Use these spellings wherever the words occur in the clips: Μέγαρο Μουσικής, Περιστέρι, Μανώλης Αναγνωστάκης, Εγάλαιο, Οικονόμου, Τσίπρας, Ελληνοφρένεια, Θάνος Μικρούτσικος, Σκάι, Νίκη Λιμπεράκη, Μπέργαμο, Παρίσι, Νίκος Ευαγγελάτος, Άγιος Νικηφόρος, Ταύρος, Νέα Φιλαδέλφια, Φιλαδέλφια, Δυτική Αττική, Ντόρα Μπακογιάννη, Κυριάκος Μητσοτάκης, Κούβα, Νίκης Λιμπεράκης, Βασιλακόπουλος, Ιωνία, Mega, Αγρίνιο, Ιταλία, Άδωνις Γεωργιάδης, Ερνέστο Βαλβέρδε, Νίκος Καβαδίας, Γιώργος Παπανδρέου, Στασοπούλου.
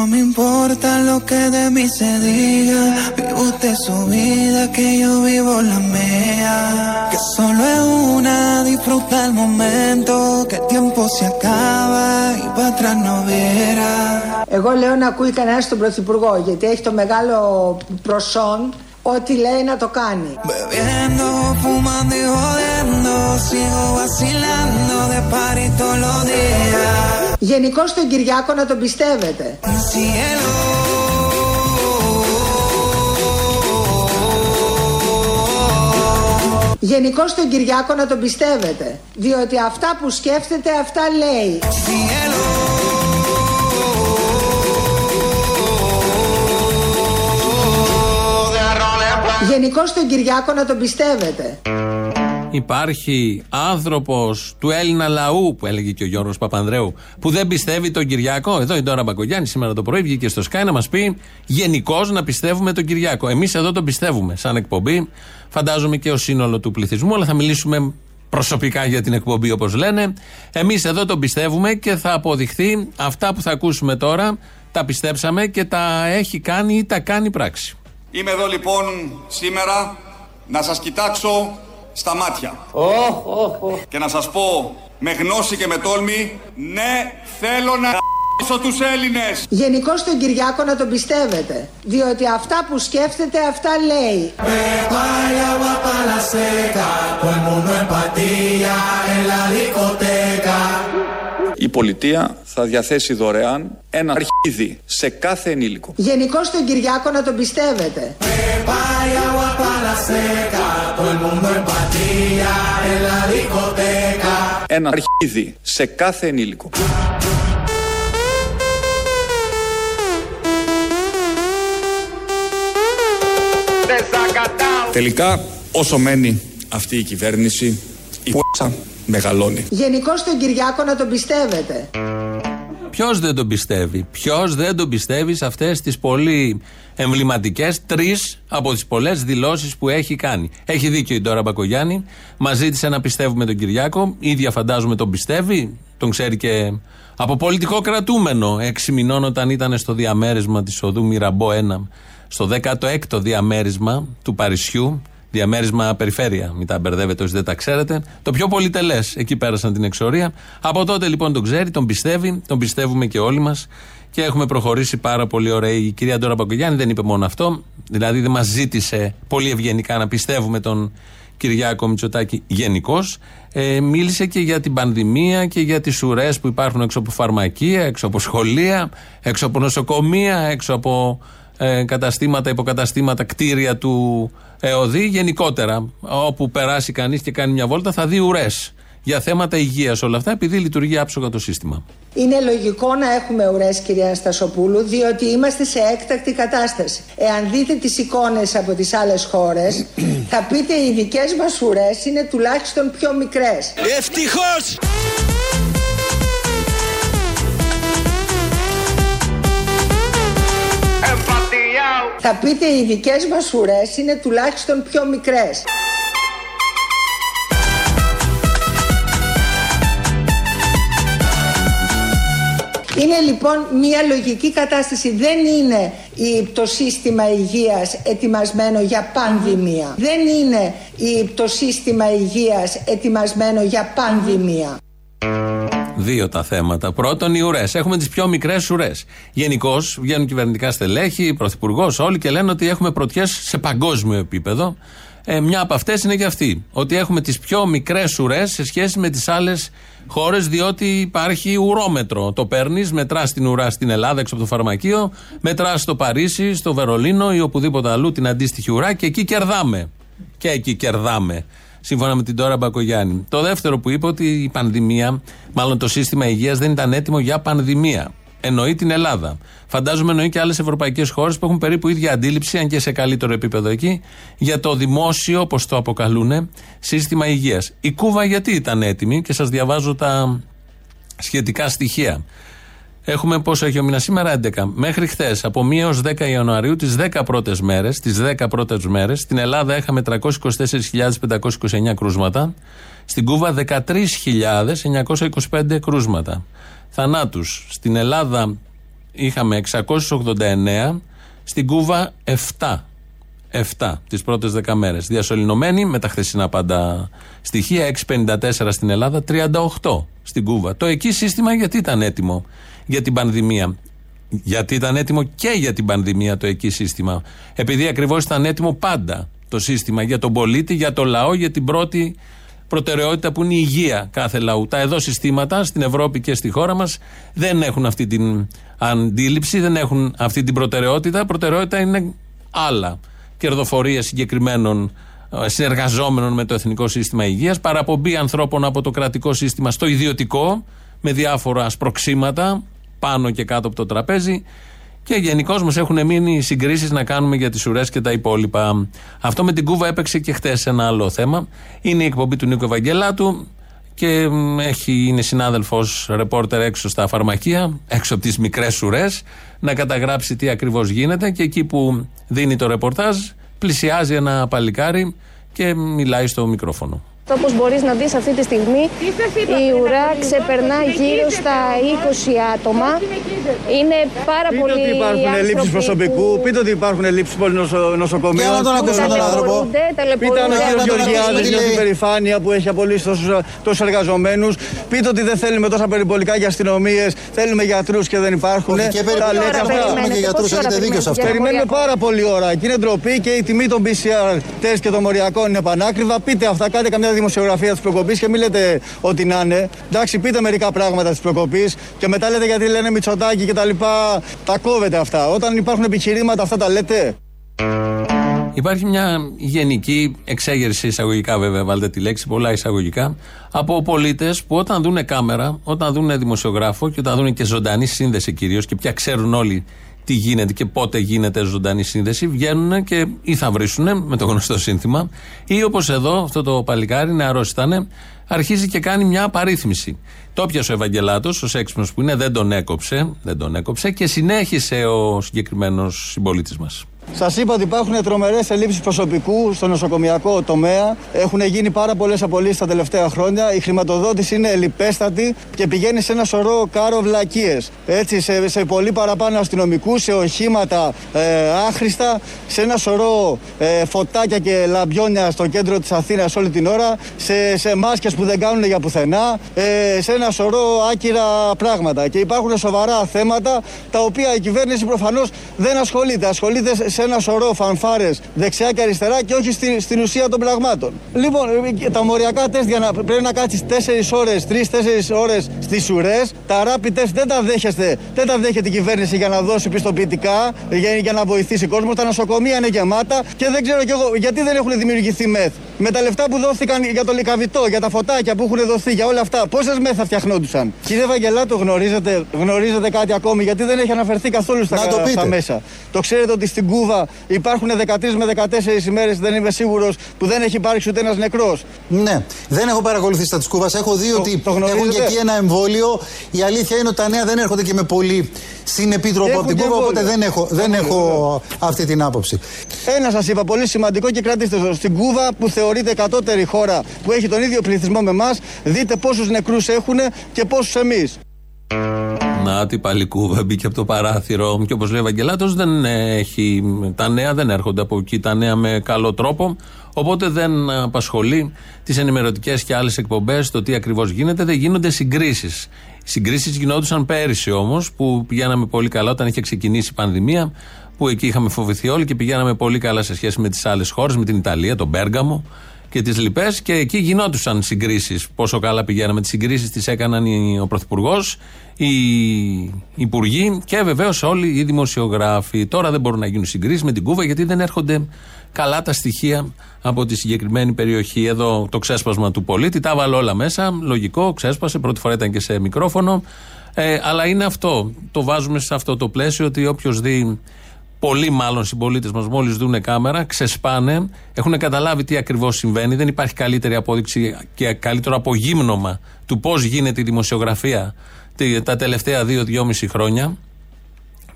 no me importa lo que de mí se diga. Vive usted su vida, que yo vivo la mía. Que solo es una, disfruta el momento. Que el tiempo se acaba y para atrás no verá. Εγώ λέω να ακούει κανένας τον Πρωθυπουργό, γιατί έχει το μεγάλο προσόν ότι λέει να το κάνει. Bebiendo, fumando y jodiendo, sigo vacilando de party todos los días. Γενικώς τον Κυριάκο να τον πιστεύετε. Γενικώς τον Κυριάκο να τον πιστεύετε, διότι αυτά που σκέφτεται αυτά λέει. Γενικώς τον Κυριάκο να τον πιστεύετε. Υπάρχει άνθρωπος του Έλληνα λαού, που έλεγε και ο Γιώργος Παπανδρέου, που δεν πιστεύει τον Κυριάκο. Εδώ η Ντόρα Μπακογιάννη σήμερα το πρωί βγήκε στο Σκάι να μας πει γενικώς να πιστεύουμε τον Κυριάκο. Εμείς εδώ τον πιστεύουμε σαν εκπομπή, φαντάζομαι και ο σύνολο του πληθυσμού, αλλά θα μιλήσουμε προσωπικά για την εκπομπή όπως λένε. Εμείς εδώ τον πιστεύουμε και θα αποδειχθεί αυτά που θα ακούσουμε τώρα, τα πιστέψαμε και τα έχει κάνει ή τα κάνει πράξη. Είμαι εδώ λοιπόν σήμερα να σας κοιτάξω στα μάτια και να σας πω με γνώση και με τόλμη, ναι, θέλω να ***σω τους Έλληνες. Γενικώς τον Κυριάκο να τον πιστεύετε, διότι αυτά που σκέφτεται αυτά λέει. Η πολιτεία θα διαθέσει δωρεάν ένα αρχίδι σε κάθε ενήλικο. Γενικώς τον Κυριάκο να τον πιστεύετε. Ένα αρχίδι σε κάθε ενήλικο. Τελικά, όσο μένει αυτή η κυβέρνηση, η κ***α μεγαλώνει. Γενικώς τον Κυριάκο να τον πιστεύετε. Ποιος δεν τον πιστεύει, ποιος δεν τον πιστεύει σε αυτές τις πολύ εμβληματικές τρεις από τις πολλές δηλώσεις που έχει κάνει. Έχει δίκιο η Ντόρα Μπακογιάννη, μας ζήτησε να πιστεύουμε τον Κυριάκο, ίδια φαντάζομαι τον πιστεύει, τον ξέρει και από πολιτικό κρατούμενο. 6 μηνών όταν ήταν στο διαμέρισμα της Σοδού Μυραμπό 1, στο 16ο διαμέρισμα του Παρισιού, διαμέρισμα περιφέρεια, μην τα μπερδεύετε όσοι δεν τα ξέρετε, το πιο πολυτελές, εκεί πέρασαν την εξορία. Από τότε λοιπόν τον ξέρει, τον πιστεύει, τον πιστεύουμε και όλοι μας και έχουμε προχωρήσει πάρα πολύ ωραία. Η κυρία Ντόρα Μπακογιάννη δεν είπε μόνο αυτό, δηλαδή δεν μας ζήτησε πολύ ευγενικά να πιστεύουμε τον Κυριάκο Μητσοτάκη γενικώς. Μίλησε και για την πανδημία και για τις ουρές που υπάρχουν έξω από φαρμακεία, έξω από σχολεία, έξω από νοσοκομεία, έξω από καταστήματα, υποκαταστήματα, κτίρια του ΕΟΔΗ, γενικότερα όπου περάσει κανείς και κάνει μια βόλτα θα δει ουρές για θέματα υγείας, όλα αυτά επειδή λειτουργεί άψογα το σύστημα. Είναι λογικό να έχουμε ουρές, κυρία Στασοπούλου, διότι είμαστε σε έκτακτη κατάσταση. Εάν δείτε τις εικόνες από τις άλλες χώρες θα πείτε οι δικές μας ουρές είναι τουλάχιστον πιο μικρές. Ευτυχώς! Θα πείτε οι δικές μας ουρές είναι τουλάχιστον πιο μικρές. Είναι λοιπόν μια λογική κατάσταση. Δεν είναι το σύστημα υγείας ετοιμασμένο για πανδημία. Δεν είναι το σύστημα υγείας ετοιμασμένο για πανδημία. Δύο τα θέματα. Πρώτον, οι ουρές. Έχουμε τις πιο μικρές ουρές. Γενικώς βγαίνουν κυβερνητικά στελέχη, πρωθυπουργός, όλοι και λένε ότι έχουμε πρωτιές σε παγκόσμιο επίπεδο. Μια από αυτές είναι και αυτή. Ότι έχουμε τις πιο μικρές ουρές σε σχέση με τις άλλες χώρες, διότι υπάρχει ουρόμετρο. Το παίρνεις, μετράς την ουρά στην Ελλάδα έξω από το φαρμακείο, μετράς στο Παρίσι, στο Βερολίνο ή οπουδήποτε αλλού την αντίστοιχη ουρά και εκεί κερδάμε. Και εκεί κερδάμε. Σύμφωνα με την Ντόρα Μπακογιάννη. Το δεύτερο που είπε ότι η πανδημία, μάλλον το σύστημα υγείας δεν ήταν έτοιμο για πανδημία. Εννοεί την Ελλάδα. Φαντάζομαι εννοεί και άλλες ευρωπαϊκές χώρες που έχουν περίπου ίδια αντίληψη, αν και σε καλύτερο επίπεδο εκεί, για το δημόσιο, όπως το αποκαλούνε, σύστημα υγείας. Η Κούβα γιατί ήταν έτοιμη και σας διαβάζω τα σχετικά στοιχεία. Έχουμε πόσο έχει ο μήνα σήμερα, 11. Μέχρι χθες, από 1 έως 10 Ιανουαρίου, τις 10 πρώτες μέρες, στην Ελλάδα είχαμε 324.529 κρούσματα, στην Κούβα 13.925 κρούσματα. Θανάτους. Στην Ελλάδα είχαμε 689, στην Κούβα 7 τις πρώτες 10 μέρες. Διασωληνωμένοι με τα χθεσινά πάντα στοιχεία, 654 στην Ελλάδα, 38 στην Κούβα. Το εκεί σύστημα γιατί ήταν έτοιμο για την πανδημία. Γιατί ήταν έτοιμο και για την πανδημία το εκεί σύστημα. Επειδή ακριβώς ήταν έτοιμο πάντα το σύστημα για τον πολίτη, για το λαό, για την πρώτη προτεραιότητα που είναι η υγεία κάθε λαού. Τα εδώ συστήματα στην Ευρώπη και στη χώρα μας δεν έχουν αυτή την αντίληψη, δεν έχουν αυτή την προτεραιότητα. Προτεραιότητα είναι άλλα. Κερδοφορία συγκεκριμένων συνεργαζόμενων με το Εθνικό Σύστημα Υγείας, παραπομπή ανθρώπων από το κρατικό σύστημα στο ιδιωτικό, με διάφορα σπροξήματα πάνω και κάτω από το τραπέζι. Και γενικώς μας έχουν μείνει συγκρίσεις να κάνουμε για τις ουρές και τα υπόλοιπα. Αυτό με την Κούβα έπαιξε και χτες ένα άλλο θέμα. Είναι η εκπομπή του Νίκου Ευαγγελάτου και είναι συνάδελφος ρεπόρτερ έξω στα φαρμακεία, έξω από τις μικρές ουρές, να καταγράψει τι ακριβώς γίνεται. Και εκεί που δίνει το ρεπορτάζ, πλησιάζει ένα παλικάρι και μιλάει στο μικρόφωνο. Όπως μπορείς να δεις αυτή τη στιγμή, η ουρά ξεπερνά γύρω στα 20 άτομα. Είναι πάρα πολύ. Πείτε ότι υπάρχουν ελλείψεις προσωπικού, πείτε ότι υπάρχουν ελλείψεις νοσοκομείων. Για να τον ακούσουμε τον άνθρωπο. Πείτε αν ο κύριος Γεωργιάδης για την περηφάνεια που έχει απολύσει τόσους εργαζομένους. Πείτε ότι δεν θέλουμε τόσα περιπολικά για αστυνομίες, θέλουμε γιατρούς και δεν υπάρχουν. Και περιμένουμε γιατρούς, έχετε δίκιο σε αυτό. Περιμένουμε πάρα πολύ ώρα. Και είναι ντροπή και η τιμή των PCR test και των μοριακών είναι πανάκριβα. Πείτε αυτά, κάντε καμιά δημοσιογραφία της προκοπής και μην λέτε ότι να είναι. Εντάξει, πείτε μερικά πράγματα της προκοπής και μετά λέτε γιατί λένε Μητσοτάκη και τα λοιπά. Τα κόβετε αυτά. Όταν υπάρχουν επιχειρήματα, αυτά τα λέτε. Υπάρχει μια γενική εξέγερση, εισαγωγικά βέβαια, βάλτε τη λέξη, πολλά εισαγωγικά, από πολίτες που όταν δούνε κάμερα, όταν δούνε δημοσιογράφο και όταν δούνε και ζωντανή σύνδεση κυρίως, και πια ξέρουν όλοι τι γίνεται και πότε γίνεται ζωντανή σύνδεση, βγαίνουν και ή θα βρίσουν με το γνωστό σύνθημα, ή όπως εδώ, αυτό το παλικάρι, νεαρός ήταν, αρχίζει και κάνει μια απαρίθμηση. Το πιασε ο Ευαγγελάτος, ως έξυπνος που είναι, δεν τον έκοψε και συνέχισε ο συγκεκριμένος συμπολίτης μας. Σας είπα ότι υπάρχουν τρομερές ελλείψεις προσωπικού στο νοσοκομιακό τομέα. Έχουν γίνει πάρα πολλές απολύσεις τα τελευταία χρόνια. Η χρηματοδότηση είναι ελλειπέστατη και πηγαίνει σε ένα σωρό κάρο βλακίες. Έτσι, σε πολύ παραπάνω αστυνομικούς, σε οχήματα άχρηστα, σε ένα σωρό φωτάκια και λαμπιόνια στο κέντρο της Αθήνας όλη την ώρα, σε μάσκες που δεν κάνουν για πουθενά, σε ένα σωρό άκυρα πράγματα. Και υπάρχουν σοβαρά θέματα τα οποία η κυβέρνηση προφανώς δεν ασχολείται. Ασχολείται σε ένα σωρό φανφάρες δεξιά και αριστερά και όχι στην ουσία των πραγμάτων. Λοιπόν, τα μοριακά τεστ πρέπει να κάτσεις 4 ώρες, 3-4 ώρες στις ουρές. Τα rapid test δεν τα δέχεται η κυβέρνηση για να δώσει πιστοποιητικά, για να βοηθήσει κόσμο. Τα νοσοκομεία είναι γεμάτα και δεν ξέρω κι εγώ γιατί δεν έχουν δημιουργηθεί μεθ. Με τα λεφτά που δόθηκαν για το λικαβιτό, για τα φωτάκια που έχουν δοθεί, για όλα αυτά, πόσες μεθ θα φτιαχνόντουσαν. Κύριε Ευαγγελάτο, γνωρίζετε κάτι ακόμη, γιατί δεν έχει αναφερθεί καθόλου στα μέσα. Το ξέρετε ότι στην Κούβα υπάρχουν 13 με 14 ημέρες, δεν είμαι σίγουρος, που δεν έχει υπάρξει ούτε ένας νεκρός. Ναι, δεν έχω παρακολουθήσει τα της Κούβας. Έχω δει ότι έχουν και εκεί ένα εμβόλιο. Η αλήθεια είναι ότι τα νέα δεν έρχονται και με πολύ συνεπίτροπο από την Κούβα, οπότε δεν έχω αυτή την άποψη. Ένα σας είπα πολύ σημαντικό και κρατήστε το. Στην Κούβα, που θεωρείται κατώτερη χώρα, που έχει τον ίδιο πληθυσμό με εμάς, δείτε πόσους νεκρούς έχουν και πόσους εμείς. Να, τι πάλι Κούβα μπήκε από το παράθυρο. Και όπως λέει ο Ευαγγελάτος, τα νέα δεν έρχονται από εκεί, τα νέα με καλό τρόπο. Οπότε δεν απασχολεί τις ενημερωτικές και άλλες εκπομπές το τι ακριβώς γίνεται. Δεν γίνονται συγκρίσεις. Συγκρίσεις γινόντουσαν πέρυσι όμως, που πηγαίναμε πολύ καλά όταν είχε ξεκινήσει η πανδημία, που εκεί είχαμε φοβηθεί όλοι και πηγαίναμε πολύ καλά σε σχέση με τις άλλες χώρες, με την Ιταλία, τον Μπέργαμο και τις λοιπές, και εκεί γινόντουσαν συγκρίσεις. Πόσο καλά πηγαίναμε, τις συγκρίσεις τις έκαναν ο Πρωθυπουργός, οι υπουργοί και βεβαίως όλοι οι δημοσιογράφοι. Τώρα δεν μπορούν να γίνουν συγκρίσεις με την Κούβα γιατί δεν έρχονται καλά τα στοιχεία από τη συγκεκριμένη περιοχή. Εδώ το ξέσπασμα του πολίτη, τα βάλω όλα μέσα, λογικό, ξέσπασε, πρώτη φορά ήταν και σε μικρόφωνο, αλλά είναι αυτό, το βάζουμε σε αυτό το πλαίσιο ότι όποιος δει. Πολλοί μάλλον συμπολίτες μας, μόλις δούνε κάμερα, ξεσπάνε, έχουν καταλάβει τι ακριβώς συμβαίνει. Δεν υπάρχει καλύτερη απόδειξη και καλύτερο απογύμνομα του πώς γίνεται η δημοσιογραφία τα τελευταία 2-2,5 χρόνια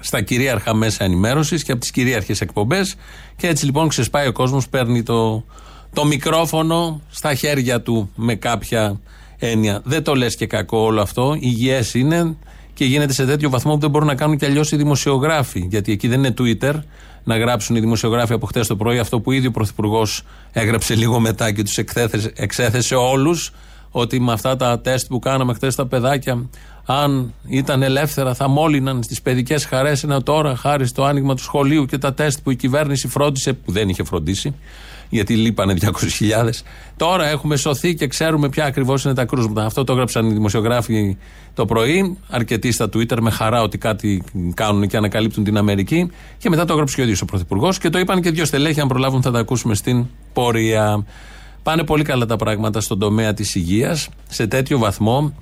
στα κυρίαρχα μέσα ενημέρωσης και από τις κυρίαρχες εκπομπές. Και έτσι λοιπόν ξεσπάει ο κόσμος, παίρνει το μικρόφωνο στα χέρια του με κάποια έννοια. Δεν το λες και κακό όλο αυτό, υγιές είναι. και γίνεται σε τέτοιο βαθμό που δεν μπορούν να κάνουν κι αλλιώς οι δημοσιογράφοι. Γιατί εκεί δεν είναι Twitter να γράψουν οι δημοσιογράφοι από χτες το πρωί αυτό που ήδη ο Πρωθυπουργός έγραψε λίγο μετά και τους εξέθεσε όλους, ότι με αυτά τα τεστ που κάναμε χτες τα παιδάκια, αν ήταν ελεύθερα, θα μόλυναν στις παιδικές χαρές. Ένα τώρα, χάρη στο άνοιγμα του σχολείου και τα τεστ που η κυβέρνηση φρόντισε, που δεν είχε φροντίσει, γιατί λείπανε 200.000. Τώρα έχουμε σωθεί και ξέρουμε ποια ακριβώς είναι τα κρούσματα. Αυτό το έγραψαν οι δημοσιογράφοι το πρωί, αρκετοί στα Twitter, με χαρά ότι κάτι κάνουν και ανακαλύπτουν την Αμερική. Και μετά το έγραψε και ο ίδιος ο Πρωθυπουργός και το είπαν και δύο στελέχη. Αν προλάβουν, θα τα ακούσουμε στην πορεία. Πάνε πολύ καλά τα πράγματα στον τομέα της υγείας, σε τέτοιο βαθμό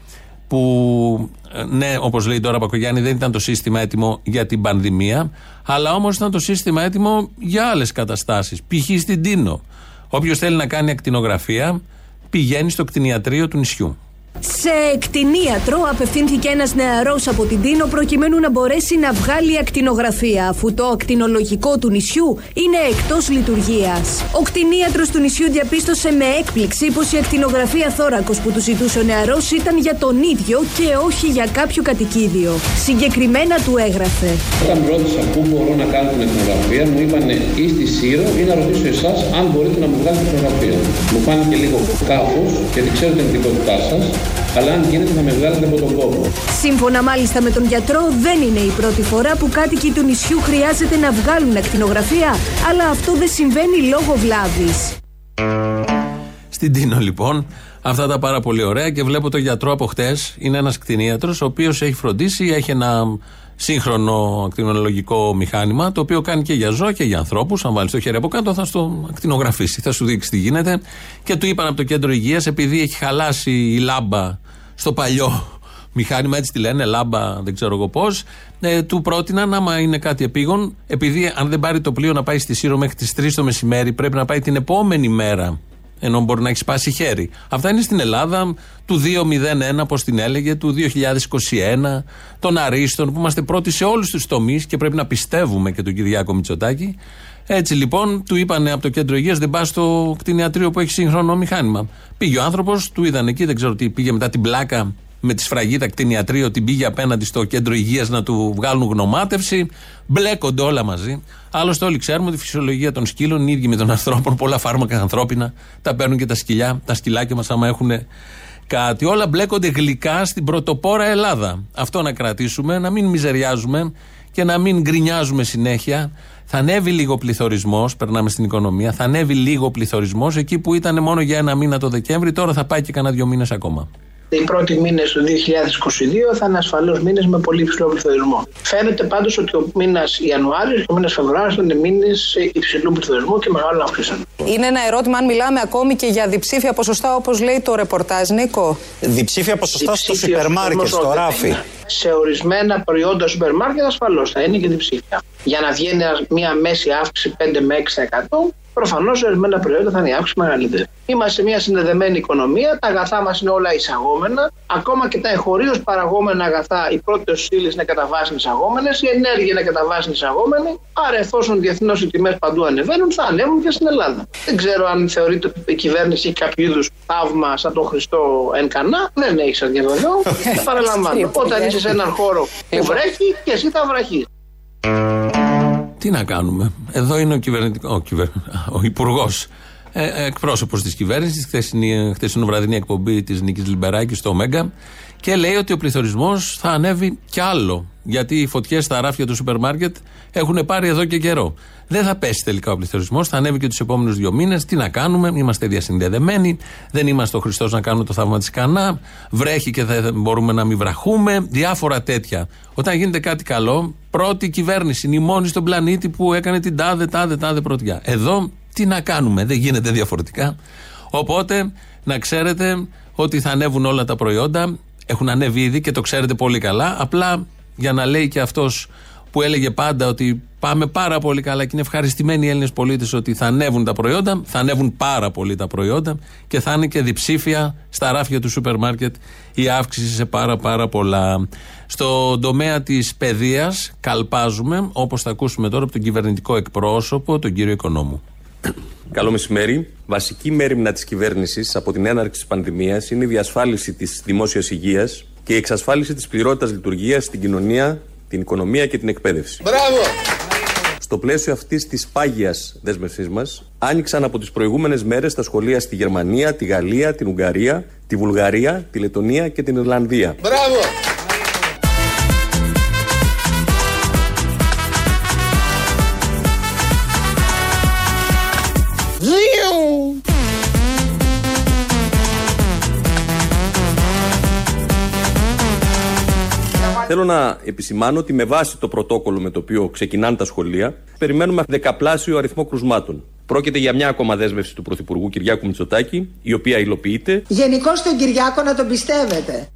που, ναι, όπως λέει η Ντόρα Μπακογιάννη, δεν ήταν το σύστημα έτοιμο για την πανδημία, αλλά όμως ήταν το σύστημα έτοιμο για άλλες καταστάσεις. Π.χ. στην Τίνο. Όποιος θέλει να κάνει ακτινογραφία, πηγαίνει στο κτηνιατρίο του νησιού. Σε κτηνίατρο απευθύνθηκε ένας νεαρός από την Τίνο προκειμένου να μπορέσει να βγάλει ακτινογραφία, αφού το ακτινολογικό του νησιού είναι εκτός λειτουργίας. Ο κτηνίατρος του νησιού διαπίστωσε με έκπληξη πως η ακτινογραφία θώρακος που του ζητούσε ο νεαρός ήταν για τον ίδιο και όχι για κάποιο κατοικίδιο. Συγκεκριμένα του έγραφε: όταν ρώτησα πού μπορώ να κάνω την ακτινογραφία, μου είπανε ή στη Σύρο ή να ρωτήσω εσάς αν μπορείτε να μου βγάλετε ακτινογραφία. Μου φάνηκε λίγο κάπως, γιατί ξέρω την ειδικότητά σας. Αλλά αν γίνεται να με βγάλετε από τον κόπο. Σύμφωνα μάλιστα με τον γιατρό, δεν είναι η πρώτη φορά που κάτοικοι του νησιού χρειάζεται να βγάλουν ακτινογραφία, αλλά αυτό δεν συμβαίνει λόγω βλάβης. Στην Τίνο λοιπόν, αυτά τα πάρα πολύ ωραία, και βλέπω τον γιατρό από χτες. Είναι ένας κτηνίατρος ο οποίος έχει φροντίσει, έχει ένα σύγχρονο ακτινολογικό μηχάνημα, το οποίο κάνει και για ζώα και για ανθρώπους. Αν βάλεις το χέρι από κάτω, θα στο ακτινογραφήσει, θα σου δείξει τι γίνεται. Και του είπαν από το κέντρο υγείας, επειδή έχει χαλάσει η λάμπα στο παλιό μηχάνημα, έτσι τη λένε, λάμπα, δεν ξέρω εγώ πώς, του πρότειναν, άμα είναι κάτι επίγον, επειδή αν δεν πάρει το πλοίο να πάει στη Σύρο μέχρι τις 3 το μεσημέρι, πρέπει να πάει την επόμενη μέρα, ενώ μπορεί να έχει σπάσει χέρι. Αυτά είναι στην Ελλάδα του 2001, πώς την έλεγε, του 2021, των αρίστων, που είμαστε πρώτοι σε όλους τους τομείς και πρέπει να πιστεύουμε και τον Κυριάκο Μητσοτάκη. Έτσι λοιπόν, του είπανε από το κέντρο υγείας, δεν πας στο κτηνιατρίο που έχει σύγχρονο μηχάνημα. Πήγε ο άνθρωπος, του είδαν εκεί, δεν ξέρω τι πήγε μετά, την πλάκα με τη σφραγίδα κτηνιατρίο, την πήγε απέναντι στο κέντρο υγείας να του βγάλουν γνωμάτευση. Μπλέκονται όλα μαζί. Άλλωστε, όλοι ξέρουμε ότι η φυσιολογία των σκύλων είναι ίδια με των ανθρώπων. Πολλά φάρμακα ανθρώπινα τα παίρνουν και τα σκυλιά, τα σκυλάκια μας, άμα έχουν κάτι. Όλα μπλέκονται γλυκά στην πρωτοπόρα Ελλάδα. Αυτό να κρατήσουμε, να μην μιζεριάζουμε και να μην γκρινιάζουμε συνέχεια. Θα ανέβει λίγο ο πληθωρισμός, περνάμε στην οικονομία. Θα ανέβει λίγο ο πληθωρισμός, εκεί που ήταν μόνο για ένα μήνα το Δεκέμβρη, τώρα θα πάει και κανένα 2 μήνες ακόμα. Οι πρώτοι μήνες του 2022 θα είναι ασφαλώς μήνες με πολύ υψηλό πληθωρισμό. Φαίνεται πάντως ότι ο μήνας Ιανουάριος και ο μήνας Φεβρουάριος θα είναι μήνες υψηλού πληθωρισμού και μεγάλων αυξήσεων. Είναι ένα ερώτημα αν μιλάμε ακόμη και για διψήφια ποσοστά, όπως λέει το ρεπορτάζ, Νίκο. Διψήφια ποσοστά στο σούπερ μάρκετ, στο ράφι. Σε ορισμένα προϊόντα σούπερ μάρκετ ασφαλώς θα είναι και διψήφια. Για να βγαίνει μια μέση αύξηση 5 με 6%. Προφανώς ορισμένα προϊόντα θα είναι η αύξηση μεγαλύτερη. Είμαστε σε μια συνδεδεμένη οικονομία, τα αγαθά μας είναι όλα εισαγόμενα. Ακόμα και τα εγχωρίως παραγόμενα αγαθά, οι πρώτες ύλες είναι κατά βάση εισαγόμενες, η ενέργεια είναι κατά βάση εισαγόμενη. Άρα, εφόσον διεθνώς οι τιμές παντού ανεβαίνουν, θα ανέβουν και στην Ελλάδα. Δεν ξέρω αν θεωρείτε ότι η κυβέρνηση έχει κάποιο είδους θαύμα σαν τον Χριστό εν Κανά. Δεν έχει σαν και εδώ. Παραλαμβάνω. Όταν είσαι σε έναν χώρο που βρέχει και εσύ θα βραχείς. Τι να κάνουμε. Εδώ είναι ο υπουργός εκπρόσωπος της κυβέρνησης. Χθεσινή βραδινή εκπομπή της Νίκης Λιμπεράκης στο Mega, και λέει ότι ο πληθωρισμός θα ανέβει κι άλλο. Γιατί οι φωτιές στα ράφια του σούπερ μάρκετ έχουν πάρει εδώ και καιρό. Δεν θα πέσει τελικά ο πληθωρισμός, θα ανέβει και τους επόμενους 2 μήνες. Τι να κάνουμε, είμαστε διασυνδεδεμένοι. Δεν είμαστε ο Χριστός να κάνουμε το θαύμα της Κανά. Βρέχει και δεν μπορούμε να μην βραχούμε. Διάφορα τέτοια. Όταν γίνεται κάτι καλό, πρώτη κυβέρνηση είναι η μόνη στον πλανήτη που έκανε την τάδε πρωτιά. Εδώ τι να κάνουμε, δεν γίνεται διαφορετικά. Οπότε να ξέρετε ότι θα ανέβουν όλα τα προϊόντα. Έχουν ανέβει ήδη και το ξέρετε πολύ καλά. Απλά για να λέει και αυτός που έλεγε πάντα ότι πάμε πάρα πολύ καλά και είναι ευχαριστημένοι οι Έλληνες πολίτες ότι θα ανέβουν τα προϊόντα, θα ανέβουν πάρα πολύ τα προϊόντα και θα είναι και διψήφια στα ράφια του σούπερ μάρκετ η αύξηση σε πάρα πολλά. Στον τομέα της παιδείας καλπάζουμε, όπως θα ακούσουμε τώρα από τον κυβερνητικό εκπρόσωπο, τον κύριο Οικονόμου. Καλό μεσημέρι. Βασική μέριμνα της κυβέρνησης από την έναρξη της πανδημίας είναι η διασφάλιση της δημόσιας υγείας, και η εξασφάλιση της πληρότητας λειτουργίας στην κοινωνία, την οικονομία και την εκπαίδευση. Μπράβο! Στο πλαίσιο αυτής της πάγιας δέσμευσής μας, άνοιξαν από τις προηγούμενες μέρες τα σχολεία στη Γερμανία, τη Γαλλία, την Ουγγαρία, τη Βουλγαρία, τη Λετονία και την Ιρλανδία. Μπράβο! Θέλω να επισημάνω ότι με βάση το πρωτόκολλο με το οποίο ξεκινάνε τα σχολεία, περιμένουμε δεκαπλάσιο αριθμό κρουσμάτων. Πρόκειται για μια ακόμα δέσμευση του Πρωθυπουργού Κυριάκου Μητσοτάκη, η οποία υλοποιείται. Γενικώς τον Κυριάκο να τον πιστεύετε.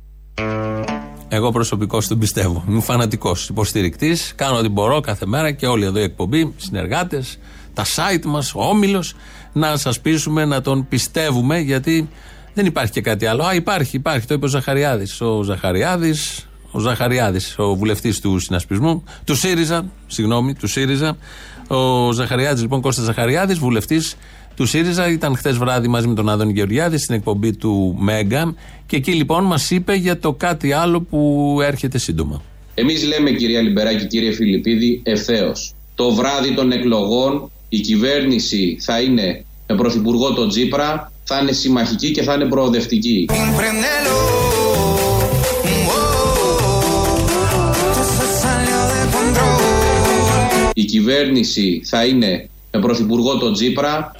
Εγώ προσωπικώς τον πιστεύω. Είμαι φανατικός υποστηρικτής. Κάνω ό,τι μπορώ κάθε μέρα και όλοι εδώ η εκπομπή, συνεργάτες, τα site μας, ο όμιλος, να σας πείσουμε να τον πιστεύουμε, γιατί δεν υπάρχει και κάτι άλλο. Α, υπάρχει. Το είπε ο Ζαχαριάδης. Ο Ζαχαριάδης, ο βουλευτής του συνασπισμού, του ΣΥΡΙΖΑ. Ο Ζαχαριάδης, λοιπόν, Κώστας Ζαχαριάδης, βουλευτής του ΣΥΡΙΖΑ, ήταν χθες βράδυ μαζί με τον Άδωνη Γεωργιάδη στην εκπομπή του Mega και εκεί λοιπόν μας είπε για το κάτι άλλο που έρχεται σύντομα. Εμείς λέμε, κυρία Λιμπεράκη, κύριε Φιλιππίδη, ευθέως. Το βράδυ των εκλογών η κυβέρνηση θα είναι με πρωθυπουργό τον Τσίπρα, θα είναι συμμαχική και θα είναι προοδευτική. Η κυβέρνηση θα είναι με πρωθυπουργό τον Τσίπρα.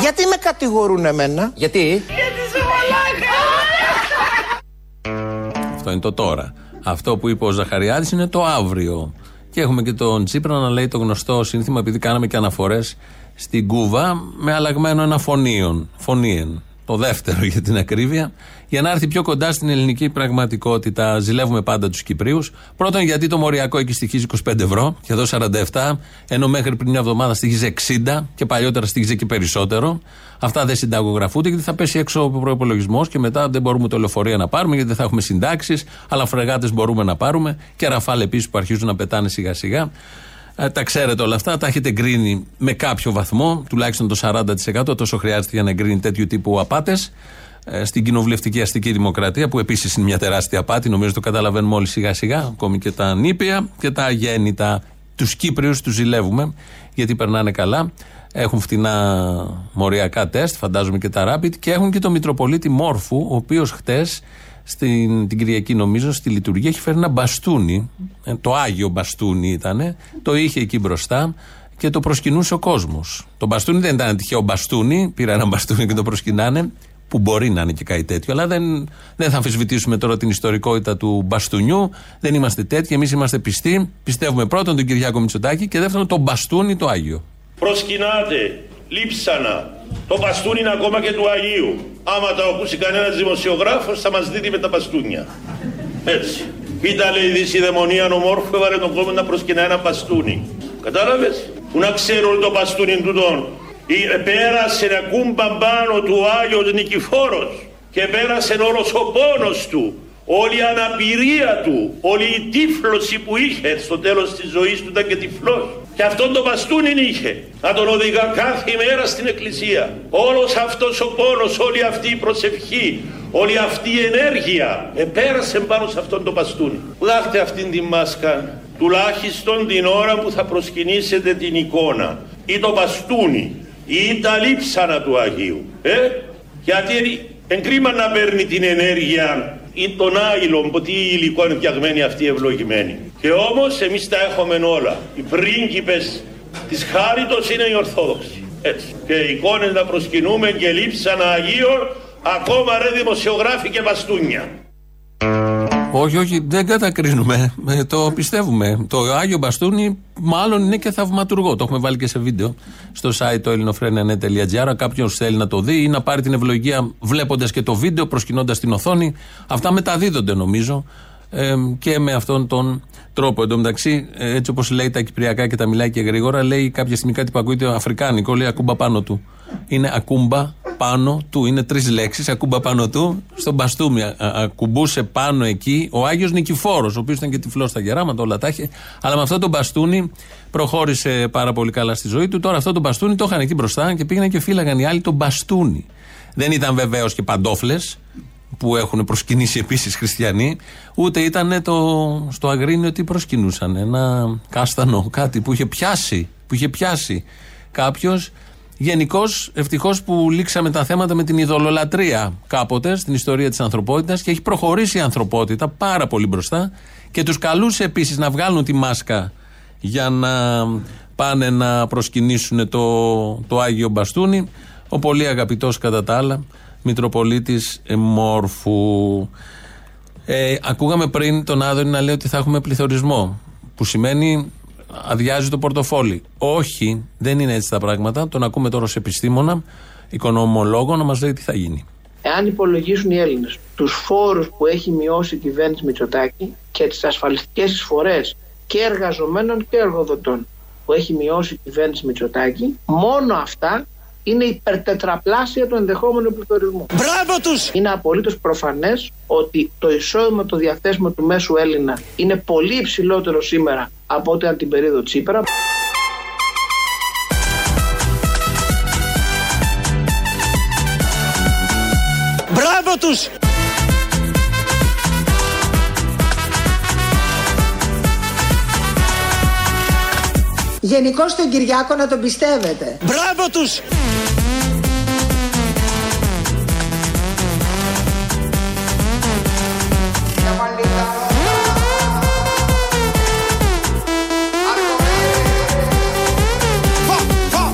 Γιατί με κατηγορούν εμένα? Γιατί σε μαλάκα! Αυτό είναι το τώρα. Αυτό που είπε ο Ζαχαριάδης είναι το αύριο. Και έχουμε και τον Τσίπρα να λέει το γνωστό σύνθημα, επειδή κάναμε και αναφορές στην Κούβα, με αλλαγμένο ένα φωνήεν. Το δεύτερο για την ακρίβεια, για να έρθει πιο κοντά στην ελληνική πραγματικότητα. Ζηλεύουμε πάντα τους Κυπρίους. Πρώτον, γιατί το μοριακό εκεί στοιχίζει 25 ευρώ και εδώ 47, ενώ μέχρι πριν μια εβδομάδα στοιχίζει 60 και παλιότερα στοιχίζει και περισσότερο. Αυτά δεν συνταγογραφούνται γιατί θα πέσει έξω ο προϋπολογισμός και μετά δεν μπορούμε το λεωφορείο να πάρουμε γιατί δεν θα έχουμε συντάξεις. Αλλά φρεγάτες μπορούμε να πάρουμε και ραφάλ επίσης που αρχίζουν να πετάνε σιγά-σιγά. Τα ξέρετε όλα αυτά, τα έχετε εγκρίνει με κάποιο βαθμό, τουλάχιστον το 40%, τόσο χρειάζεται για να εγκρίνει τέτοιου τύπου απάτες στην κοινοβουλευτική αστική δημοκρατία, που επίσης είναι μια τεράστια απάτη, νομίζω το καταλαβαίνουμε όλοι σιγά-σιγά, ακόμη και τα νήπια και τα αγέννητα. Τους Κύπριους τους ζηλεύουμε, γιατί περνάνε καλά, έχουν φτηνά μοριακά τεστ, φαντάζομαι και τα rapid, και έχουν και τον Μητροπολίτη Μόρφου, ο οποίος χτες, την Κυριακή, νομίζω, στη λειτουργία έχει φέρει ένα μπαστούνι. Το Άγιο μπαστούνι ήταν. Το είχε εκεί μπροστά και το προσκυνούσε ο κόσμος. Το μπαστούνι δεν ήταν τυχαίο μπαστούνι. Πήρα ένα μπαστούνι και το προσκυνάνε. Που μπορεί να είναι και κάτι τέτοιο. Αλλά δεν θα αμφισβητήσουμε τώρα την ιστορικότητα του μπαστούνιου. Δεν είμαστε τέτοιοι. Εμείς είμαστε πιστοί. Πιστεύουμε πρώτον τον Κυριάκο Μητσοτάκη και δεύτερον το μπαστούνι το Άγιο. Προσκυνάτε λείψανα. Το μπαστούνι είναι ακόμα και του Αγίου. Άμα το ακούσει κανένας δημοσιογράφος θα μας δίνει με τα μπαστούνια. Έτσι. Ήταν λέει η δυσιδαιμονία νομόρφου, έβαλε τον κόμμα να προσκυνά ένα μπαστούνι. Κατάλαβες? Που να ξέρουν το μπαστούνι τούτον. Πέρασε ένα κουμπαμπάνο του Άγιος Νικηφόρος και πέρασε όλος ο πόνος του, όλη η αναπηρία του, όλη η τύφλωση που είχε στο τέλος της ζωής του, ήταν και τυφλός. Και αυτόν τον μπαστούνιν είχε, να τον οδηγά κάθε ημέρα στην εκκλησία. Όλος αυτός ο πόνος, όλη αυτή η προσευχή, όλη αυτή η ενέργεια, επέρασε πάνω σε αυτόν τον μπαστούνι. Βγάλτε αυτήν την μάσκα, τουλάχιστον την ώρα που θα προσκυνήσετε την εικόνα, ή το μπαστούνι, ή τα λείψανα του Αγίου. Γιατί εν κρίμα να παίρνει την ενέργεια ή τον άϊλον, που τι υλικό είναι φτιαγμένοι αυτοί οι ευλογημένοι. Και όμως εμείς τα έχουμε όλα. Οι πρίγκιπες της Χάριτος είναι οι Ορθόδοξοι. Έτσι. Και εικόνες να προσκυνούμε και λείψανα Αγίων, ακόμα ρε δημοσιογράφοι και μπαστούνια. Όχι, δεν κατακρίνουμε. Το πιστεύουμε. Το Άγιο Μπαστούνι μάλλον είναι και θαυματουργό. Το έχουμε βάλει και σε βίντεο στο site το ελληνοφρένια.net.gr. Κάποιος θέλει να το δει ή να πάρει την ευλογία βλέποντας και το βίντεο, προσκυνώντας την οθόνη. Αυτά μεταδίδονται νομίζω. και με αυτόν τον τρόπο. Εν τω μεταξύ, έτσι όπως λέει τα κυπριακά και τα μιλάει και γρήγορα, λέει κάποια στιγμή κάτι που ακούγεται αφρικάνικο, λέει ακούμπα πάνω του. Είναι ακούμπα πάνω του, είναι τρεις λέξεις, ακούμπα πάνω του, στον μπαστούμι. Ακουμπούσε πάνω εκεί ο Άγιος Νικηφόρος, ο οποίος ήταν και τυφλός στα γεράματα, όλα τα είχε, αλλά με αυτό τον μπαστούνι προχώρησε πάρα πολύ καλά στη ζωή του. Τώρα αυτό τον μπαστούνι το είχαν εκεί μπροστά και πήγαιναν και φύλαγαν οι άλλοι τον μπαστούνι. Δεν ήταν βεβαίως και παντόφλες, που έχουν προσκυνήσει επίσης χριστιανοί, ούτε ήταν στο Αγρίνιο τι προσκυνούσαν. Ένα κάστανο, κάτι που είχε πιάσει, κάποιος. Γενικώς, ευτυχώς που λήξαμε τα θέματα με την ειδωλολατρία κάποτε στην ιστορία της ανθρωπότητας και έχει προχωρήσει η ανθρωπότητα πάρα πολύ μπροστά και τους καλούσε επίσης να βγάλουν τη μάσκα για να πάνε να προσκυνήσουν το Άγιο Μπαστούνι. Ο πολύ αγαπητός κατά τα άλλα Μητροπολίτης Μόρφου. Ακούγαμε πριν τον Άδωνη να λέει ότι θα έχουμε πληθωρισμό, που σημαίνει αδειάζει το πορτοφόλι. Όχι, δεν είναι έτσι τα πράγματα. Τον ακούμε τώρα ως επιστήμονα, οικονομολόγο, να μας λέει τι θα γίνει. Εάν υπολογίσουν οι Έλληνες τους φόρους που έχει μειώσει η κυβέρνηση Μητσοτάκη και τις ασφαλιστικές εισφορές και εργαζομένων και εργοδοτών που έχει μειώσει η κυβέρνηση Μητσοτάκη, μόνο αυτά είναι υπερτετραπλάσια του ενδεχόμενου πληθωρισμού. Μπράβο τους! Είναι απολύτως προφανές ότι το εισόδημα το διαθέσιμο του μέσου Έλληνα είναι πολύ υψηλότερο σήμερα από ό,τι αν την περίοδο Τσίπρα. Μπράβο τους! Γενικώς τον Κυριάκο να τον πιστεύετε. Μπράβο τους!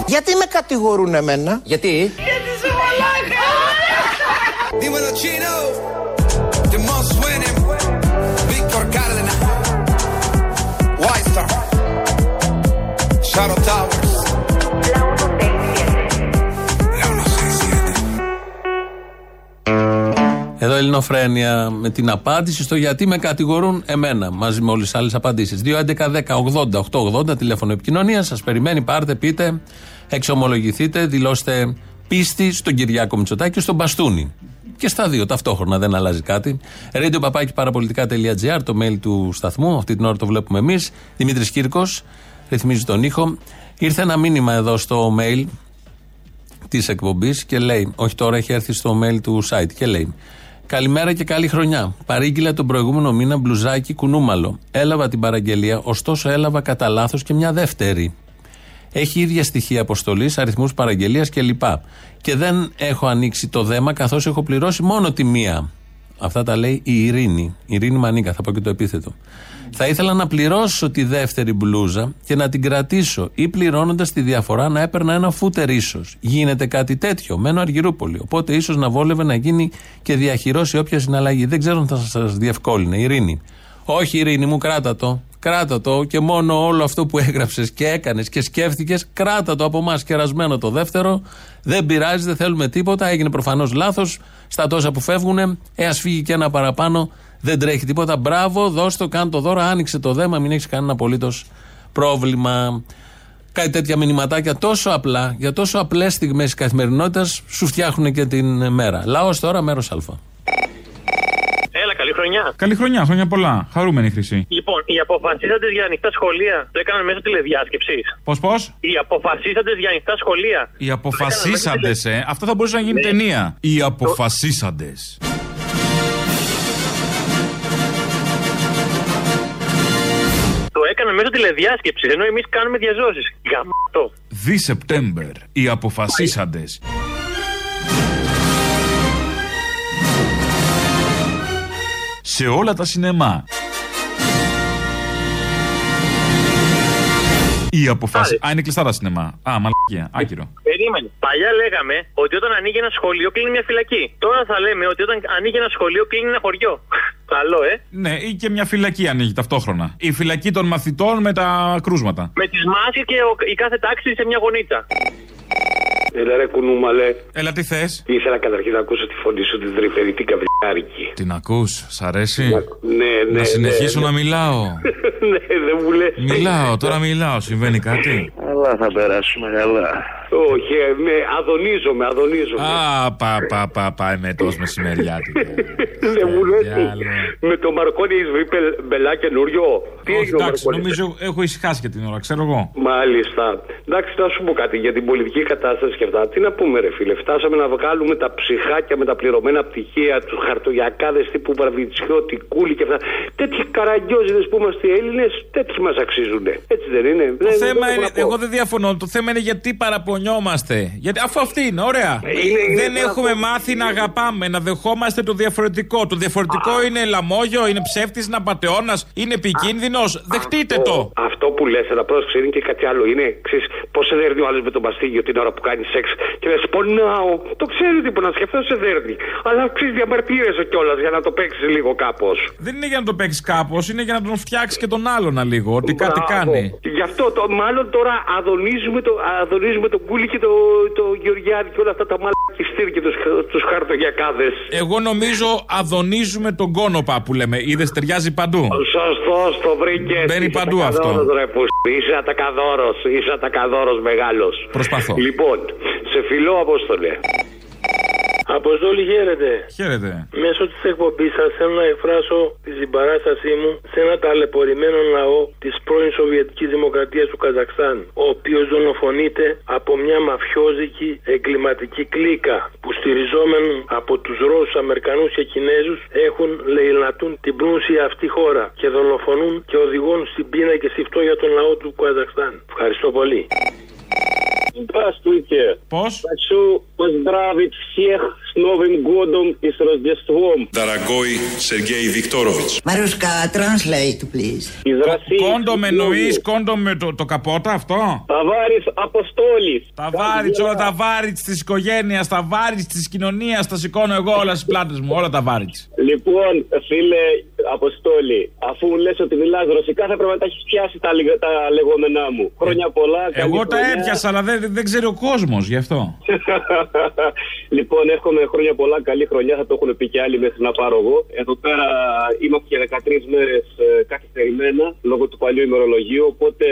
Γιατί με κατηγορούν εμένα? Γιατί? Γιατί είσαι μαλάκα! Είμαι ο Τσίνο! Εδώ Ελληνοφρένεια με την απάντηση στο γιατί με κατηγορούν εμένα, μαζί με όλες τις άλλες απαντήσεις. 2-11-10-80-8-80 τηλέφωνο επικοινωνία. Σας περιμένει, πάρτε, πείτε, εξομολογηθείτε, δηλώστε πίστη στον Κυριάκο Μητσοτάκη και στον Μπαστούνι. Και στα δύο ταυτόχρονα, δεν αλλάζει κάτι. Radio-papaki-παραπολιτικά.gr, το mail του σταθμού. Αυτή την ώρα το βλέπουμε εμείς. Δημήτρης Κύρκος ρυθμίζει τον ήχο. Ήρθε ένα μήνυμα εδώ στο mail της εκπομπής και λέει, όχι τώρα, έχει έρθει στο mail του site και λέει: καλημέρα και καλή χρονιά. Παρήγγειλα τον προηγούμενο μήνα μπλουζάκι κουνούμαλο. Έλαβα την παραγγελία, ωστόσο έλαβα κατά λάθος και μια δεύτερη. Έχει ίδια στοιχεία αποστολής, αριθμούς παραγγελίας κλπ. Και δεν έχω ανοίξει το δέμα καθώς έχω πληρώσει μόνο τη μία. Αυτά τα λέει η Ειρήνη. Η Ειρήνη Μανίκα, θα πω και το επίθετο. Θα ήθελα να πληρώσω τη δεύτερη μπλούζα και να την κρατήσω ή πληρώνοντας τη διαφορά να έπαιρνα ένα φούτερ ίσως. Γίνεται κάτι τέτοιο. Μένω Αργυρούπολη. Οπότε ίσως να βόλευε να γίνει και διαχειρώσει όποια συναλλαγή. Δεν ξέρω αν θα σας διευκόλυνε. Ειρήνη. Όχι, Ειρήνη μου, κράτα το. Κράτα το και μόνο όλο αυτό που έγραψες και έκανες και σκέφτηκες, κράτα το από εμάς, κερασμένο το δεύτερο. Δεν πειράζει, δεν θέλουμε τίποτα. Έγινε προφανώς λάθος στα τόσα που φεύγουνε. Ας φύγει και ένα παραπάνω. Δεν τρέχει τίποτα. Μπράβο, δώσ' το, κάνε το δώρο, άνοιξε το δέμα, μην έχεις κανένα απολύτως πρόβλημα. Κάτι τέτοια μηνυματάκια τόσο απλά, για τόσο απλές στιγμές της καθημερινότητας, σου φτιάχνουν και την μέρα. Λαός τώρα, μέρος Α. Έλα, καλή χρονιά. Καλή χρονιά, χρόνια πολλά. Χαρούμενη χρυσή. Λοιπόν, οι αποφασίσαντες για ανοιχτά σχολεία το έκαναν μέσω τηλεδιάσκεψης. Πώς? Οι αποφασίσαντες για ανοιχτά σχολεία. Οι αποφασίσαντες, αυτό θα μπορούσε να γίνει ταινία. Οι αποφασίσαντες. Το έκαναν μέσω τηλεδιάσκεψης, ενώ εμείς κάνουμε διαζώσεις. Γαμ***το. Δι Σεπτέμβρη. Οι αποφασίσαντες. Σε όλα τα σινεμά. Η αποφάση. Α, είναι κλειστά τα σινεμά. Α, μαλακία. Άκυρο. Περίμενε. Παλιά λέγαμε ότι όταν ανοίγει ένα σχολείο κλείνει μια φυλακή. Τώρα θα λέμε ότι όταν ανοίγει ένα σχολείο κλείνει ένα χωριό. Καλό, Ναι, ή και μια φυλακή ανοίγει ταυτόχρονα. Η φυλακή των μαθητών με τα κρούσματα. Με τις μάσκες και η κάθε τάξη σε μια γωνίτσα. Έλα ρε κουνούμαλε. Έλα τι θες. Ήθελα καταρχήν να ακούσω τη φωνή σου την τρυφερητή καβριάρικη. Την ακούς, σ' αρέσει. Ναι. Να συνεχίσω να μιλάω. Ναι, δεν μου λες. Μιλάω, τώρα μιλάω, συμβαίνει κάτι. Αλλά θα περάσουμε καλά. Όχι, αδονίζομαι. Α, πα, είμαι τόσο μεσημεριάτικο. Δεν μου λες. Με το Μαρκόνι βρήκα μπελά καινούριο. Τι έγινε ο Μαρκόνι. Νομίζω έχω ησυχάσει και την ώρα, ξέρω εγώ. Μάλιστα. Εντάξει, να σου πω κάτι για την πολιτική κατάσταση και αυτά. Τι να πούμε, ρε φίλε. Φτάσαμε να βγάλουμε τα ψυχάκια με τα πληρωμένα πτυχία, του χαρτογιακάδες τύπου Βαρβιτσιώτη, Κούλη και αυτά. Τέτοιοι καραγκιόζηδες που είμαστε Έλληνες, τέτοιοι μας αξίζουνε. Έτσι δεν είναι. Το δεν θέμα είναι, εγώ δεν διαφωνώ. Το θέμα είναι γιατί παραπονιόμαστε. Γιατί, αφού αυτή είναι, ωραία. Δεν έχουμε μάθει να αγαπάμε, να δεχόμαστε το διαφορετικό. Το διαφορετικό είναι λαμόγιο, είναι ψεύτης, είναι απατεώνας, είναι επικίνδυνος. Δεχτείτε το. Αυτό που λες, αλλά πρόσεξε, είναι και κάτι άλλο. Είναι, ξέρεις, πώς σε δέρνει ο άλλος με το μπαστίγιο την ώρα που κάνει σεξ και λες πονάω. Το ξέρει τίποτα, να σκεφτώ σε δέρνει. Αλλά ξέρεις, διαμαρτύρεσαι κιόλας για να το παίξεις λίγο κάπως. Δεν είναι για να το παίξεις κάπως, είναι για να τον φτιάξεις και τον άλλον να λίγο. Ότι κάτι κάνει. Γι' αυτό μάλλον τώρα αδονίζουμε τον Κούλη και το Γεωργιάδη και όλα αυτά τα μαλακιστήρια και τους χαρτογιακάδες. Εγώ νομίζω αδονίζουμε τον κόνοπα που λέμε. Είδες, ταιριάζει παντού. Σωστός, το βρήκες. Μπαίνει παντού αυτό. Είσαι ατακαδόρος, μεγάλος. Προσπαθώ. Λοιπόν, σε φιλώ, Απόστολε. Αποστόλη, χαίρετε. Μέσω της εκπομπής σας θέλω να εκφράσω τη συμπαράστασή μου σε ένα ταλαιπωρημένο λαό της πρώην Σοβιετικής Δημοκρατίας του Καζακστάν, ο οποίος δολοφονείται από μια μαφιόζικη εγκληματική κλίκα που στηριζόμενοι από τους Ρώσους, Αμερικανούς και Κινέζους έχουν λεηλατούν την πλούσια αυτή χώρα και δολοφονούν και οδηγούν στην πείνα και στη φτώχεια τον λαό του Καζακστάν. Ευχαριστώ πολύ. Здравствуйте. Хочу поздравить всех с Новым годом и с Рождеством. Дорогой Сергей Викторович. Марушка, translate, please. Из России. Κόντομ με το καπότα αυτό. Ταβάρις Αποστόλης. Ταβάρις, όλα τα βάριτς της οικογένειας, τα βάριτς της κοινωνίας, τα σηκώνω εγώ όλα στις πλάτες μου, όλα τα βάριτς. Λοιπόν, φίλε Αποστόλη, αφού λες ότι μιλάς ρωσικά θα πρέπει να τα έχεις πιάσει τα λεγόμενά μου. Χρόνια πολλά. Εγώ τα έπιασα, αλλά δεν ξέρει ο κόσμος γι' αυτό. Λοιπόν, εύχομαι χρόνια πολλά, καλή χρονιά. Θα το έχουν πει και άλλοι μέχρι να πάρω εγώ. Εδώ πέρα είμαστε και 13 μέρες καθυστερημένα λόγω του παλιού ημερολογίου. Οπότε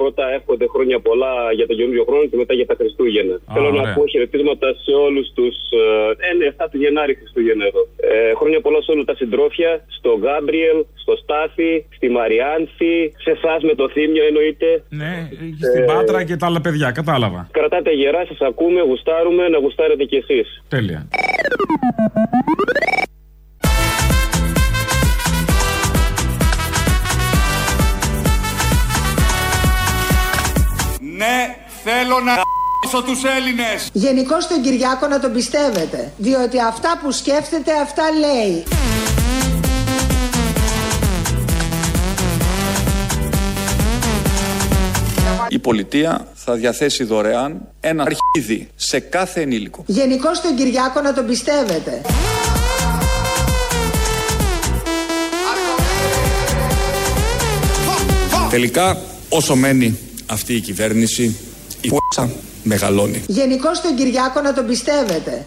πρώτα εύχονται χρόνια πολλά για τον καινούριο χρόνο και μετά για τα Χριστούγεννα. Θέλω να πω χαιρετίσματα σε όλους τους. 7 του Γενάρη Χριστούγεννα εδώ. Χρόνια πολλά σε όλα τα συντρόφια, στο Γκάμπριελ, στο Στάθη, στη Μαριάνθη, σε εσάς με το Θήμιο εννοείται. Ναι, στην Πάτρα και τα άλλα παιδιά, κατάλαβα. Κρατάτε γερά, σας ακούμε, γουστάρουμε, να γουστάρετε κι εσείς. Τέλεια. Ναι, θέλω να τους Έλληνες. Γενικώς τον Κυριάκο να τον πιστεύετε, διότι αυτά που σκέφτεται αυτά λέει. Η πολιτεία θα διαθέσει δωρεάν ένα αρχίδι σε κάθε ενήλικο. Γενικώς τον Κυριάκο να τον πιστεύετε. Τελικά όσο μένει αυτή η κυβέρνηση η π***α μεγαλώνει. Γενικώς τον Κυριάκο να τον πιστεύετε.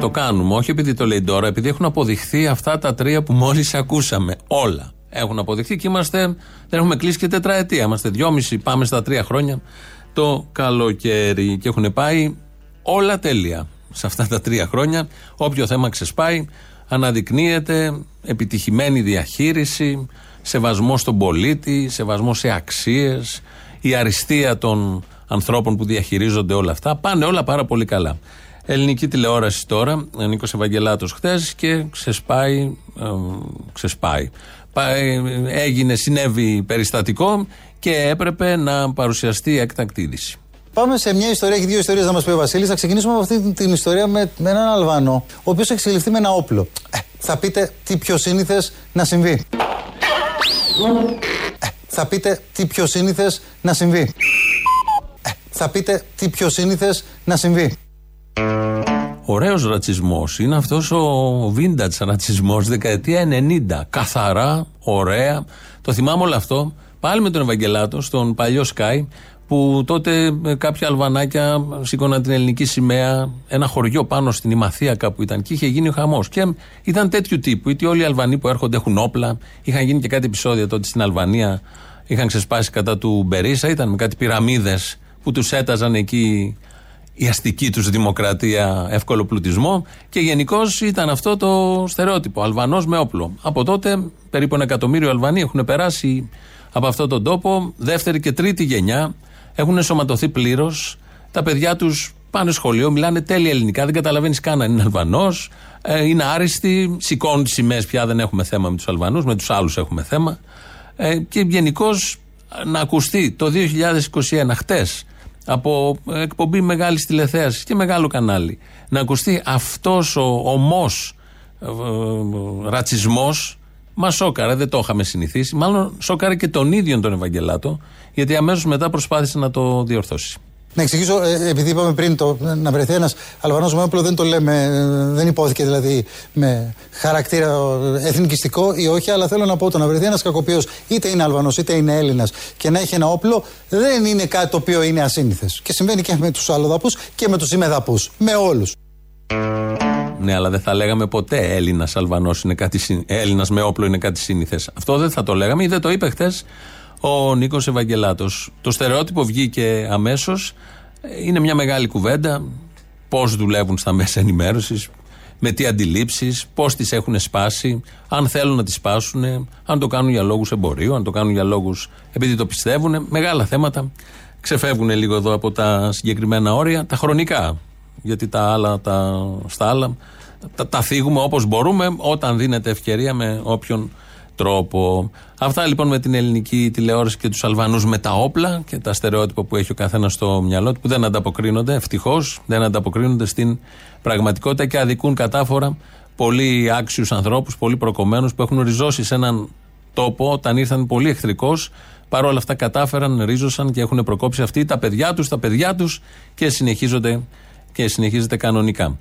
Το κάνουμε όχι επειδή το λέει τώρα, επειδή έχουν αποδειχθεί αυτά τα τρία που μόλις ακούσαμε. Όλα έχουν αποδειχθεί και δεν έχουμε κλείσει και τετραετία. Είμαστε 2,5, πάμε στα 3 χρόνια το καλοκαίρι. Και έχουν πάει όλα τέλεια σε αυτά τα 3 χρόνια. Όποιο θέμα ξεσπάει, αναδεικνύεται επιτυχημένη διαχείριση, σεβασμό στον πολίτη, σεβασμό σε αξίες, η αριστεία των ανθρώπων που διαχειρίζονται όλα αυτά. Πάνε όλα πάρα πολύ καλά. Ελληνική τηλεόραση τώρα, Νίκος Ευαγγελάτος χθες και ξεσπάει. Συνέβη περιστατικό και έπρεπε να παρουσιαστεί έκτακτη είδηση. Πάμε σε μια ιστορία, έχει 2 ιστορίες να μας πει ο Βασίλης. Θα ξεκινήσουμε από αυτή την ιστορία με έναν Αλβανό, ο οποίος έχει συλληφθεί με ένα όπλο. Θα πείτε τι πιο σύνηθες να συμβεί. Ωραίος ρατσισμός. Είναι αυτός ο vintage ρατσισμός, δεκαετία 90. Καθαρά, ωραία. Το θυμάμαι όλο αυτό. Πάλι με τον Ευαγγελάτο, στον παλιό Σκάι, που τότε κάποια αλβανάκια σήκωναν την ελληνική σημαία, ένα χωριό πάνω στην Ημαθία κάπου ήταν και είχε γίνει ο χαμός. Και ήταν τέτοιου τύπου, γιατί όλοι οι Αλβανοί που έρχονται έχουν όπλα, είχαν γίνει και κάτι επεισόδια τότε στην Αλβανία, είχαν ξεσπάσει κατά του Μπερίσα, ήταν με κάτι πυραμίδες που τους έταζαν εκεί η αστική τους δημοκρατία, εύκολο πλουτισμό, και γενικώς ήταν αυτό το στερεότυπο, Αλβανός με όπλο. Από τότε περίπου 1.000.000 Αλβανοί έχουν περάσει από αυτόν τον τόπο, δεύτερη και τρίτη γενιά, έχουν ενσωματωθεί πλήρως, τα παιδιά τους πάνε σχολείο, μιλάνε τέλεια ελληνικά, δεν καταλαβαίνεις καν αν είναι Αλβανός, είναι άριστοι, σηκώνουν τις σημαίες πια, δεν έχουμε θέμα με τους Αλβανούς, με τους άλλους έχουμε θέμα, και γενικώς να ακουστεί το 2021 χτες από εκπομπή μεγάλης τηλεθέασης και μεγάλο κανάλι, να ακουστεί αυτός ο ομός ρατσισμός, μα σόκαρε, δεν το είχαμε συνηθίσει. Μάλλον σόκαρε και τον ίδιο τον Ευαγγελάτο, γιατί αμέσως μετά προσπάθησε να το διορθώσει. Να εξηγήσω, επειδή είπαμε πριν να βρεθεί ένας Αλβανός με όπλο, δεν το λέμε, δεν υπόθηκε δηλαδή με χαρακτήρα εθνικιστικό ή όχι, αλλά θέλω να πω, το να βρεθεί ένας κακοποιός, είτε είναι Αλβανός είτε είναι Έλληνας, και να έχει ένα όπλο, δεν είναι κάτι το οποίο είναι ασύνηθες. Και συμβαίνει και με τους αλλοδαπούς και με τους ημεδαπούς. Με όλους. Ναι, αλλά δεν θα λέγαμε ποτέ Έλληνας Αλβανός είναι κάτι, Έλληνας με όπλο είναι κάτι σύνηθες. Αυτό δεν θα το λέγαμε, ή δεν το είπε χθες ο Νίκος Ευαγγελάτος. Το στερεότυπο βγήκε αμέσως, είναι μια μεγάλη κουβέντα, πώς δουλεύουν στα μέσα ενημέρωσης, με τι αντιλήψεις, πώς τις έχουν σπάσει, αν θέλουν να τις σπάσουν, αν το κάνουν για λόγους εμπορίου, αν το κάνουν για λόγους επειδή το πιστεύουν, μεγάλα θέματα. Ξεφεύγουν λίγο εδώ από τα συγκεκριμένα όρια, τα χρονικά. Γιατί τα άλλα, στα άλλα τα φύγουμε όπως μπορούμε, όταν δίνεται ευκαιρία, με όποιον τρόπο. Αυτά λοιπόν με την ελληνική τηλεόραση και τους Αλβανούς με τα όπλα και τα στερεότυπα που έχει ο καθένας στο μυαλό του, που δεν ανταποκρίνονται, ευτυχώς δεν ανταποκρίνονται στην πραγματικότητα και αδικούν κατάφορα πολύ άξιους ανθρώπους, πολύ προκομμένους, που έχουν ριζώσει σε έναν τόπο όταν ήρθαν πολύ εχθρικός. Παρ' όλα αυτά κατάφεραν, ρίζωσαν και έχουν προκόψει αυτοί τα παιδιά τους, και συνεχίζεται κανονικά.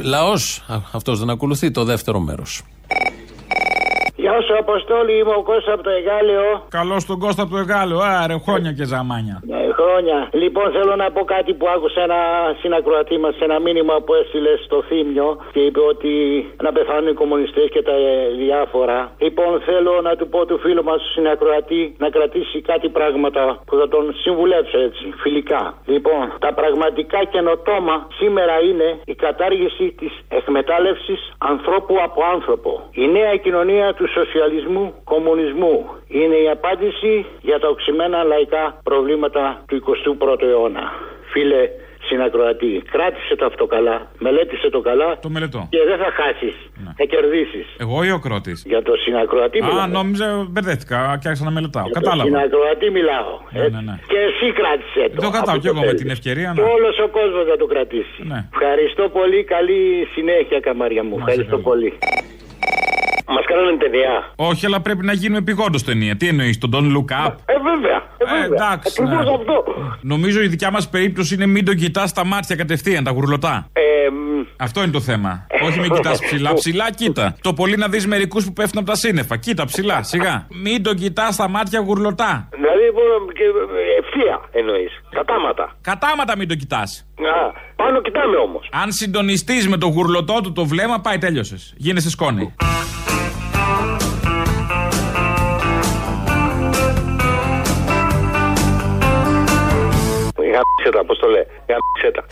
Λαός, αυτός δεν ακολουθεί το δεύτερο μέρος. Γεια σου Αποστόλη, είμαι ο Κώστας από το Εγάλαιο. Καλώς τον Κώστα από το Εγάλαιο, άρε χρόνια και ζαμάνια. Ναι, χρόνια. Λοιπόν, θέλω να πω κάτι που άκουσα ένα συνακροατή μας, ένα μήνυμα που έστειλε στο Θήμιο, και είπε ότι να πεθάνουν οι κομμουνιστές και τα διάφορα. Λοιπόν, θέλω να του πω του φίλου μας, του συνακροατή, να κρατήσει κάτι πράγματα που θα τον συμβουλέψω έτσι, φιλικά. Λοιπόν, τα πραγματικά καινοτόμα σήμερα είναι η κατάργηση της εκμετάλλευσης ανθρώπου από άνθρωπο. Η νέα κοινωνία του σοσιαλισμού, κομμουνισμού είναι η απάντηση για τα οξυμένα λαϊκά προβλήματα του 21ου αιώνα. Φίλε συνακροατή, κράτησε το αυτό καλά, μελέτησε το καλά, το μελετώ, και δεν θα χάσεις, ναι, θα κερδίσεις. Εγώ ή ο Κρότης? Για το συνακροατή μιλάω. Α, νόμιζα, μπερδεύτηκα και άρχισα να μελετάω. Για κατάλαβα. Για το συνακροατή μιλάω. Ναι. Και εσύ κράτησε το. Το κατάλαβα κι εγώ με την ευκαιρία. Ναι. Και όλος ο κόσμος θα το κρατήσει. Ναι. Ευχαριστώ πολύ, καλή συνέχεια καμάρια μου. Ευχαριστώ πολύ. Μας κάνανε ταινία. Όχι, αλλά πρέπει να γίνουμε επειγόντως ταινία. Τι εννοείς, τον Don't Look Up? Βέβαια. Εντάξει. Ναι. Αυτό. Νομίζω η δικιά μας περίπτωση είναι μην τον κοιτάς στα μάτια κατευθείαν, τα γουρλωτά. Αυτό είναι το θέμα. Όχι, μην κοιτάς ψηλά. Ψηλά κοίτα. Το πολύ να δεις μερικούς που πέφτουν από τα σύννεφα. Κοίτα ψηλά, σιγά. Μην τον κοιτάς στα μάτια γουρλωτά. Δηλαδή, ευθεία εννοείς. Κατάματα. Κατάματα μην τον κοιτάς. Πάνω κοιτάμε όμως. Αν συντονιστείς με το γουρλωτό του το βλέμμα, πάει, τέλειωσες. Γίνεσαι σκόνη. Γαμψέτα, πώς το λέει, γαμψέτα.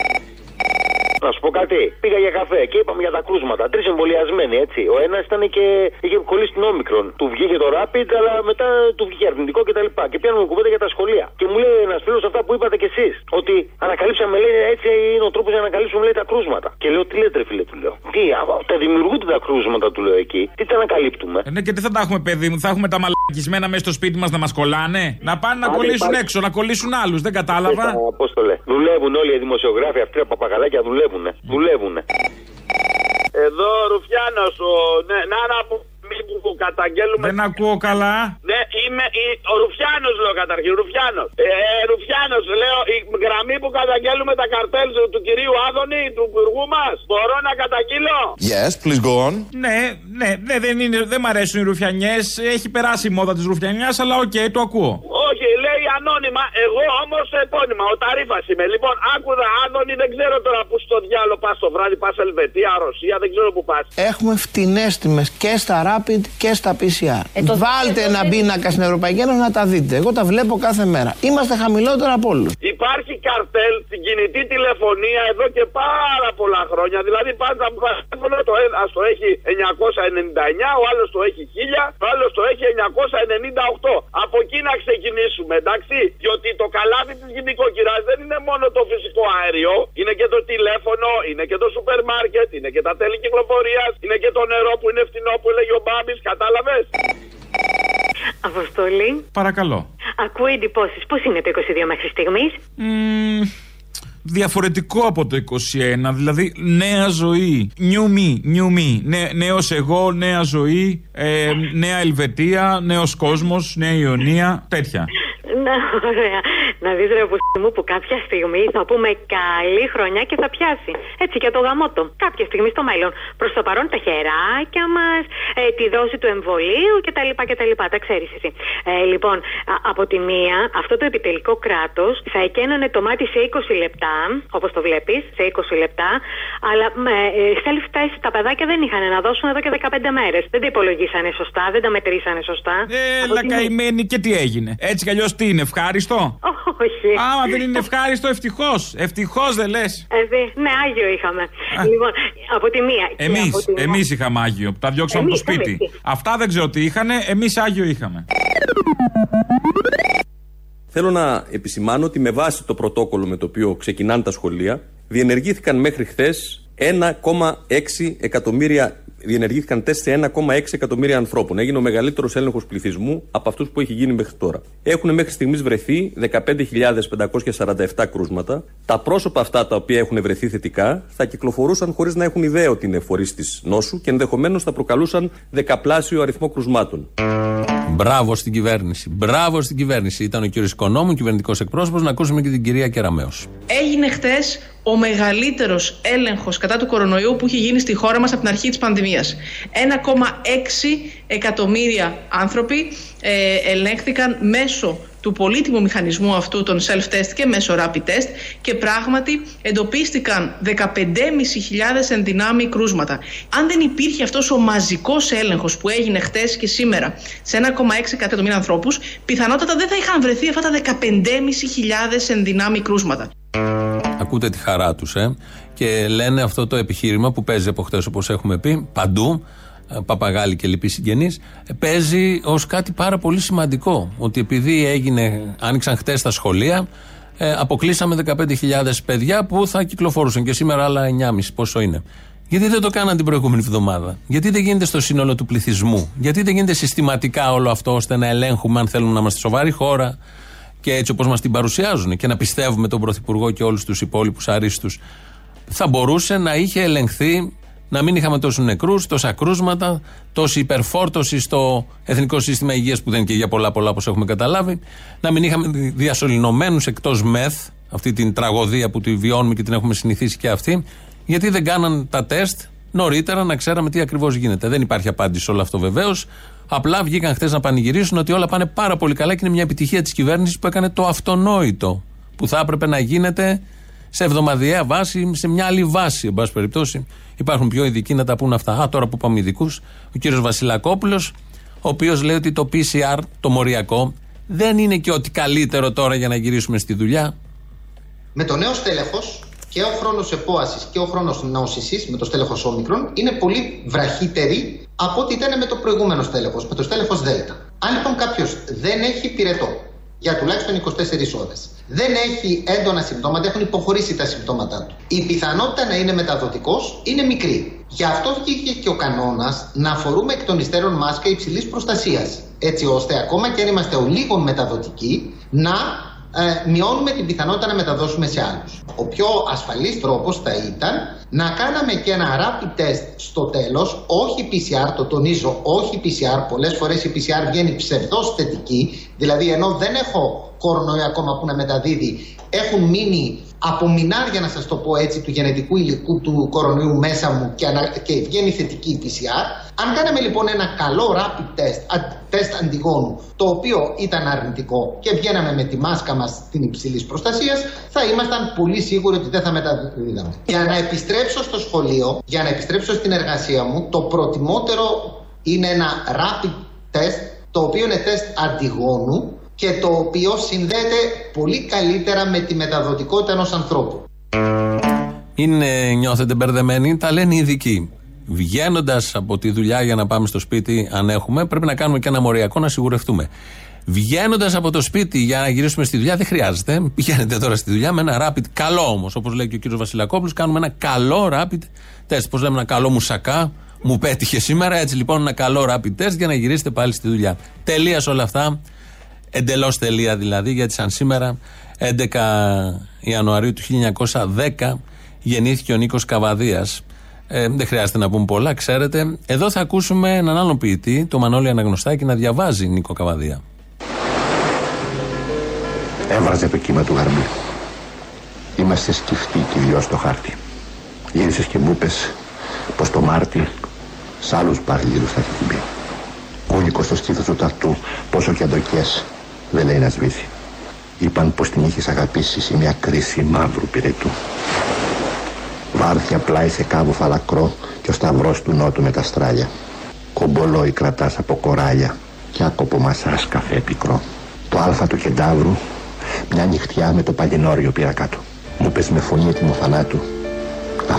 Να σου πω κάτι, πήγα για καφέ και είπαμε για τα κρούσματα. Τρεις εμβολιασμένοι, έτσι. Ο ένας ήταν και είχε κολλήσει την όμικρον. Του βγήκε το rapid, αλλά μετά του βγήκε αρνητικό κτλ. Και πιάνουμε κουβέντα για τα σχολεία. Και μου λέει ένας φίλος αυτά που είπατε κι εσείς. Ότι ανακαλύψαμε, λέει, έτσι είναι ο τρόπος για να ανακαλύψουμε, λέει, τα κρούσματα. Και λέω, τι λέτε, ρε φίλε, του λέω. Τι, τα δημιουργούνται τα κρούσματα, του λέω εκεί. Τι τα ανακαλύπτουμε. Ναι, και τι θα τα έχουμε, παιδί μου, θα έχουμε τα μαλακισμένα μέσα στο σπίτι μας να μας κολλάνε. Να πάνε να κολλήσουν έξω, να κολλήσουν άλλους. Δεν κατάλαβα. Πώς το λέει. Δουλεύουν όλοι οι δημοσιογράφοι, αυτοί τα παπαγαλάκια δουλεύουν. Δουλεύουνε. Εδώ Ρουφιάνος, να που που καταγγέλουμε. Δεν ακούω καλά. Ναι, είμαι ο Ρουφιάνος, λέω καταρχήν. Ρουφιάνος. Ρουφιάνος, λέω, η γραμμή που καταγγέλουμε τα καρτέλ του κυρίου Άδωνη, του υπουργού μας. Μπορώ να καταγγείλω? Yes, please go on. Ναι, δεν μ' αρέσουν οι Ρουφιανιές. Έχει περάσει η μόδα της Ρουφιανιάς, αλλά οκ, το ακούω. Όχι, Όχι, λέει ανώνυμα, εγώ όμως επώνυμα, ο Ταρίφας είμαι. Λοιπόν, άκουδα Άδωνη, δεν ξέρω τώρα που στο διάλο πας το βράδυ, πας Ελβετία, Ρωσία, δεν ξέρω που πας. Έχουμε φτηνές τιμές και στα Rapid και στα PCR. Βάλτε ένα πίνακα στην Ευρωπαϊκή Ένωση να τα δείτε. Εγώ τα βλέπω κάθε μέρα. Είμαστε χαμηλότερα από όλους. Υπάρχει καρτέλ στην κινητή τηλεφωνία εδώ και πάρα πολλά χρόνια. Δηλαδή πάντα που το ένας το έχει 999, ο άλλος το έχει 1000, ο άλλος το έχει 998. Από εκεί να ξεκινήσουμε, εντάξει. Διότι το καλάθι της γυναικοκυράς δεν είναι μόνο το φυσικό αέριο, είναι και το τηλέφωνο, είναι και το σούπερ μάρκετ, είναι και τα τέλη κυκλοφορίας, είναι και το νερό που είναι φτηνό που έλεγε ο Μπάμπης, κατάλαβες. Αποστολή. Παρακαλώ. Ακούω εντυπώσεις. Πώς είναι το 22 μέχρι στιγμής? Διαφορετικό από το 21. Δηλαδή νέα ζωή. New me. Νέος εγώ, νέα ζωή, νέα Ελβετία, νέος κόσμος, νέα Ιωνία, τέτοια. Να, ωραία. Να δεις ρε μου που κάποια στιγμή θα πούμε καλή χρονιά και θα πιάσει. Έτσι και το γαμότο. Κάποια στιγμή στο μέλλον. Προς το παρόν τα χεράκια μας, τη δόση του εμβολίου κτλ. Τα ξέρεις εσύ. Λοιπόν, από τη μία, αυτό το επιτελικό κράτος θα εκένωνε το μάτι σε 20 λεπτά, όπως το βλέπεις, σε 20 λεπτά, αλλά self-test τα παιδάκια δεν είχαν να δώσουν εδώ και 15 μέρες. Δεν τα υπολογίσανε σωστά, δεν τα μετρήσανε σωστά. Καημένοι, και τι έγινε. Έτσι κι αλλιώς τι είναι, ευχάριστο? Όχι. Άμα δεν είναι ευχάριστο, ευτυχώς. Ευτυχώς δεν λες. Ναι, Άγιο είχαμε. Λοιπόν, από τη μία. Εμείς είχαμε Άγιο. Τα διώξαμε από το σπίτι. Αυτά δεν ξέρω τι είχανε, εμείς Άγιο είχαμε. Θέλω να επισημάνω ότι με βάση το πρωτόκολλο με το οποίο ξεκινάνε τα σχολεία, διενεργήθηκαν μέχρι χθες 1,6 εκατομμύρια. Διενεργήθηκαν τεστ σε 1,6 εκατομμύρια ανθρώπων. Έγινε ο μεγαλύτερος έλεγχος πληθυσμού από αυτούς που έχει γίνει μέχρι τώρα. Έχουν μέχρι στιγμής βρεθεί 15.547 κρούσματα. Τα πρόσωπα αυτά τα οποία έχουν βρεθεί θετικά θα κυκλοφορούσαν χωρίς να έχουν ιδέα ότι είναι φορείς της νόσου και ενδεχομένως θα προκαλούσαν δεκαπλάσιο αριθμό κρουσμάτων. Μπράβο στην κυβέρνηση. Ήταν ο κύριος Οικονόμου, κυβερνητικός εκπρόσωπος. Να ακούσουμε και την κυρία Κεραμέως. Έγινε χτες ο μεγαλύτερος έλεγχος κατά του κορονοϊού που είχε γίνει στη χώρα μας από την αρχή της πανδημίας. 1,6 εκατομμύρια άνθρωποι ελέγχθηκαν μέσω του πολύτιμου μηχανισμού αυτού των self-test και μέσω rapid test και πράγματι εντοπίστηκαν 15.500 εν δυνάμει κρούσματα. Αν δεν υπήρχε αυτός ο μαζικός έλεγχος που έγινε χτες και σήμερα σε 1,6 εκατομμύρια ανθρώπους, πιθανότατα δεν θα είχαν βρεθεί αυτά τα 15.500 εν δυνάμει κρούσματα. Ακούτε τη χαρά τους, και λένε αυτό το επιχείρημα που παίζει από χτες, όπως έχουμε πει, παντού, παπαγάλοι και λοιποί συγγενείς, παίζει ως κάτι πάρα πολύ σημαντικό, ότι επειδή άνοιξαν χτες τα σχολεία, αποκλείσαμε 15.000 παιδιά που θα κυκλοφορούσαν και σήμερα άλλα 9,5, πόσο είναι. Γιατί δεν το κάναν την προηγούμενη εβδομάδα? Γιατί δεν γίνεται στο σύνολο του πληθυσμού? Γιατί δεν γίνεται συστηματικά όλο αυτό, ώστε να ελέγχουμε, αν θέλουμε να είμαστε σοβαρή χώρα και έτσι όπως μας την παρουσιάζουν και να πιστεύουμε τον Πρωθυπουργό και όλους τους υπόλοιπους αρίστους? Θα μπορούσε να είχε ελεγχθεί, να μην είχαμε τόσους νεκρούς, τόσα κρούσματα, τόση υπερφόρτωση στο Εθνικό Σύστημα Υγείας, που δεν είναι και για πολλά όπως έχουμε καταλάβει, να μην είχαμε διασωληνωμένους εκτός ΜΕΘ, αυτή την τραγωδία που τη βιώνουμε και την έχουμε συνηθίσει και αυτή. Γιατί δεν κάναν τα τεστ νωρίτερα, να ξέραμε τι ακριβώς γίνεται? Δεν υπάρχει απάντηση σε όλο αυτό βεβαίως. Απλά βγήκαν χθες να πανηγυρίσουν ότι όλα πάνε πάρα πολύ καλά και είναι μια επιτυχία της κυβέρνησης που έκανε το αυτονόητο, που θα έπρεπε να γίνεται σε εβδομαδιαία βάση, σε μια άλλη βάση, εν πάση περιπτώσει. Υπάρχουν πιο ειδικοί να τα πούν αυτά. Τώρα που πάμε ειδικούς, ο κύριος Βασιλακόπουλος, ο οποίος λέει ότι το PCR, το μοριακό, δεν είναι και ότι καλύτερο τώρα για να γυρίσουμε στη δουλειά. Με το νέο στέλεχος και ο χρόνος επόασης και ο χρόνος νόσησης, με το στέλεχος όμικρον, είναι πολύ βραχύτεροι από ό,τι ήταν με το προηγούμενο στέλεχος, με το στέλεχος Δέλτα. Αν λοιπόν κάποιος δεν έχει πυρετό για τουλάχιστον 24 ώρες, δεν έχει έντονα συμπτώματα, έχουν υποχωρήσει τα συμπτώματά του, η πιθανότητα να είναι μεταδοτικός είναι μικρή. Γι' αυτό βγήκε και ο κανόνας να αφορούμε εκ των υστέρων μάσκα υψηλής προστασίας, έτσι ώστε ακόμα και αν είμαστε ο λίγο μεταδοτικοί, να μειώνουμε την πιθανότητα να μεταδώσουμε σε άλλους. Ο πιο ασφαλής τρόπος θα ήταν να κάναμε και ένα rapid test στο τέλος, όχι PCR, το τονίζω, όχι PCR. Πολλές φορές η PCR βγαίνει ψευδώς θετική, δηλαδή ενώ δεν έχω κορονοϊό ακόμα που να μεταδίδει, έχουν μείνει από μινάρια, να σας το πω έτσι, του γενετικού υλικού του κορονοϊού μέσα μου και βγαίνει θετική PCR. Αν κάναμε λοιπόν ένα καλό rapid test, τεστ αντιγόνου, το οποίο ήταν αρνητικό και βγαίναμε με τη μάσκα μας την υψηλής προστασίας, θα ήμασταν πολύ σίγουροι ότι δεν θα μεταδίδαμε. Για να επιστρέψω στο σχολείο, για να επιστρέψω στην εργασία μου, το προτιμότερο είναι ένα rapid test, το οποίο είναι τεστ αντιγόνου και το οποίο συνδέεται πολύ καλύτερα με τη μεταδοτικότητα ενός ανθρώπου. Είναι, νιώθετε μπερδεμένοι, τα λένε οι ειδικοί. Βγαίνοντας από τη δουλειά για να πάμε στο σπίτι, αν έχουμε, πρέπει να κάνουμε και ένα μοριακό να σιγουρευτούμε. Βγαίνοντας από το σπίτι για να γυρίσουμε στη δουλειά, δεν χρειάζεται. Πηγαίνετε τώρα στη δουλειά με ένα rapid, καλό όμως, όπως λέει και ο κύριος Βασιλακόπουλος, κάνουμε ένα καλό rapid test. Πώς λέμε, ένα καλό μουσακά, μου πέτυχε σήμερα. Έτσι λοιπόν, ένα καλό rapid test για να γυρίσετε πάλι στη δουλειά. Τελεία όλα αυτά. Εντελώς τελεία δηλαδή, γιατί σαν σήμερα, 11 Ιανουαρίου του 1910, γεννήθηκε ο Νίκος Καβαδίας. Δεν χρειάζεται να πούμε πολλά, ξέρετε. Εδώ θα ακούσουμε έναν άλλον ποιητή, τον Μανώλη Αναγνωστάκη, να διαβάζει Νίκο Καβαδία. Έβραζε το κύμα του γαρμπή. Είμαστε σκυφτοί και δυο στο χάρτη. Γύρισες και μου πες πως το Μάρτι σ' άλλους παρλήρους θα έχει την πει. Κούνικο στο σκύφος του ταυτού, πόσο και αντοκές, δεν λέει να σβήσει. Είπαν πως την είχες αγαπήσει σε μια κρίση μαύρου πυρετού. Βάρθια πλάι σε κάβο φαλακρό και ο σταυρός του νότου με τα στράλια. Κομπολόι κρατάς από κοράλια και άκοπο μασάς καφέ πικρό. Το άλφα του κεντάβρου, μια νυχτιά με το παλινόριο πήρα κάτω. Μου πες με φωνή έτοιμο θανάτου, να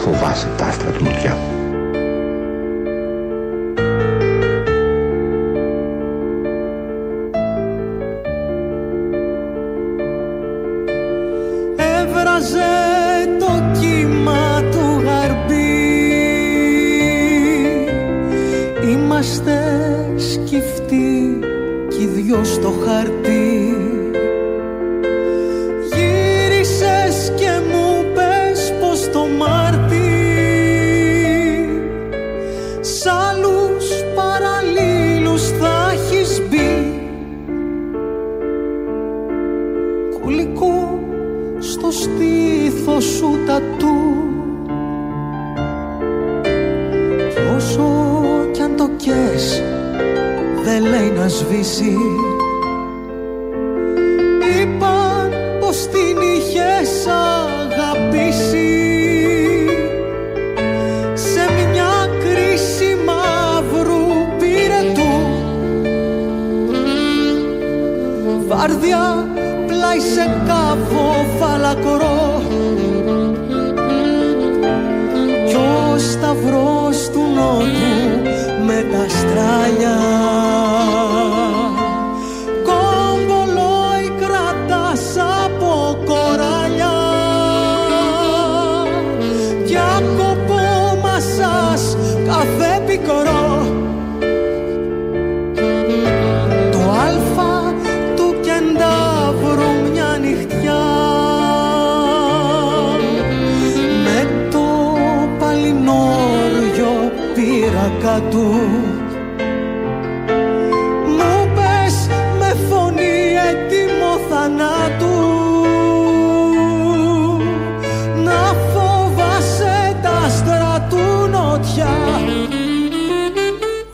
φοβάσαι τα άστρα του νοτιά.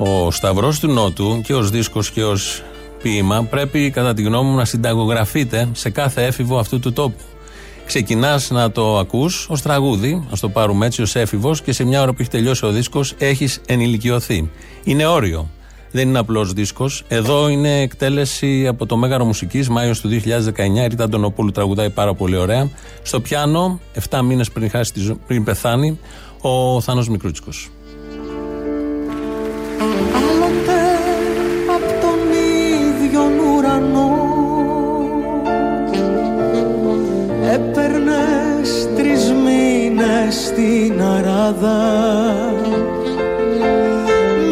Ο Σταυρός του Νότου και ως δίσκος και ως ποίημα πρέπει κατά τη γνώμη μου να συνταγογραφείται σε κάθε έφηβο αυτού του τόπου. Ξεκινάς να το ακούς ως τραγούδι, ας το πάρουμε έτσι, ως έφηβος, και σε μια ώρα που έχει τελειώσει ο δίσκος έχεις ενηλικιωθεί. Είναι όριο, δεν είναι απλός δίσκος. Εδώ είναι εκτέλεση από το Μέγαρο Μουσικής, Μάιος του 2019, η Ρίτα Αντωνοπούλου τραγουδάει πάρα πολύ ωραία. Στο πιάνο, 7 μήνες πριν πεθάνει, ο Θάνος Μικρούτσικος. Άλλοτε απ' τον ίδιον ουρανό έπαιρνες 3 μήνες στην αράδα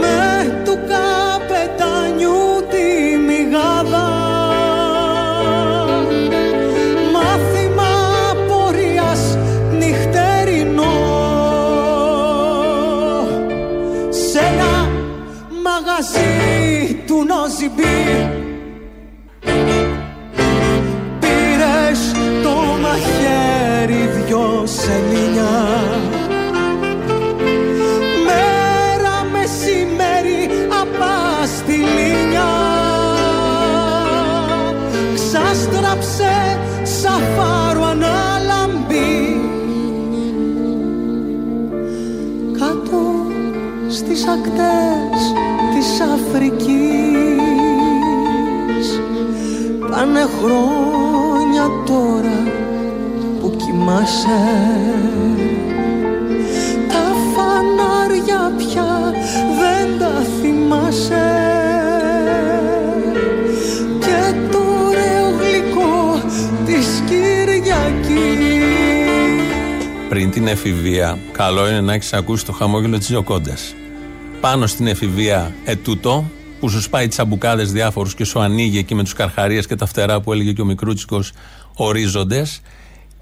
με του καπετάνιου τη μηγάδα, μάθημα πορείας νυχτερινό σε ένα μαζί του νοζιμπή. Πήρες το μαχαίρι στις ακτές της Αφρικής. Πάνε χρόνια τώρα που κοιμάσαι, τα φανάρια πια δεν τα θυμάσαι. Και το ωραίο γλυκό της Κυριακής. Πριν την εφηβεία, καλό είναι να έχεις ακούσει το χαμόγελο της Ιωκόντας. Πάνω στην εφηβεία ετούτο, που σου σπάει τσαμπουκάδες διάφορους και σου ανοίγει εκεί με τους καρχαρίες και τα φτερά που έλεγε και ο Μικρούτσικος ορίζοντες.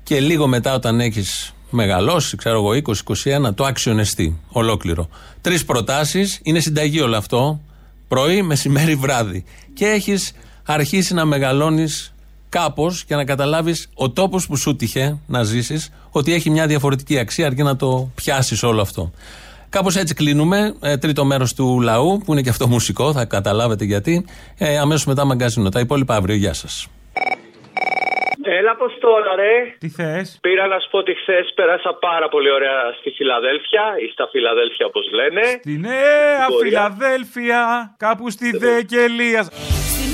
Και λίγο μετά, όταν έχεις μεγαλώσει, ξέρω εγώ, 20-21, το αξιονεστεί ολόκληρο. 3 προτάσεις, είναι συνταγή όλο αυτό, πρωί, μεσημέρι, βράδυ. Και έχεις αρχίσει να μεγαλώνεις κάπως και να καταλάβεις ο τόπος που σου τύχε να ζήσεις ότι έχει μια διαφορετική αξία, αρκεί να το πιάσεις όλο αυτό. Κάπως έτσι κλείνουμε, τρίτο μέρος του λαού που είναι και αυτό μουσικό, θα καταλάβετε γιατί. Αμέσως μετά μαγκαζίνο, τα υπόλοιπα αύριο, γεια σας. Έλα, Αποστόλα, ρε. Τι θες? Πήρα να σου πω ότι χθες πέρασα πάρα πολύ ωραία στη Φιλαδέλφια, ή στα Φιλαδέλφια όπως λένε. Στη Νέα Φιλαδέλφια, κάπου στη Δεκελία. Στη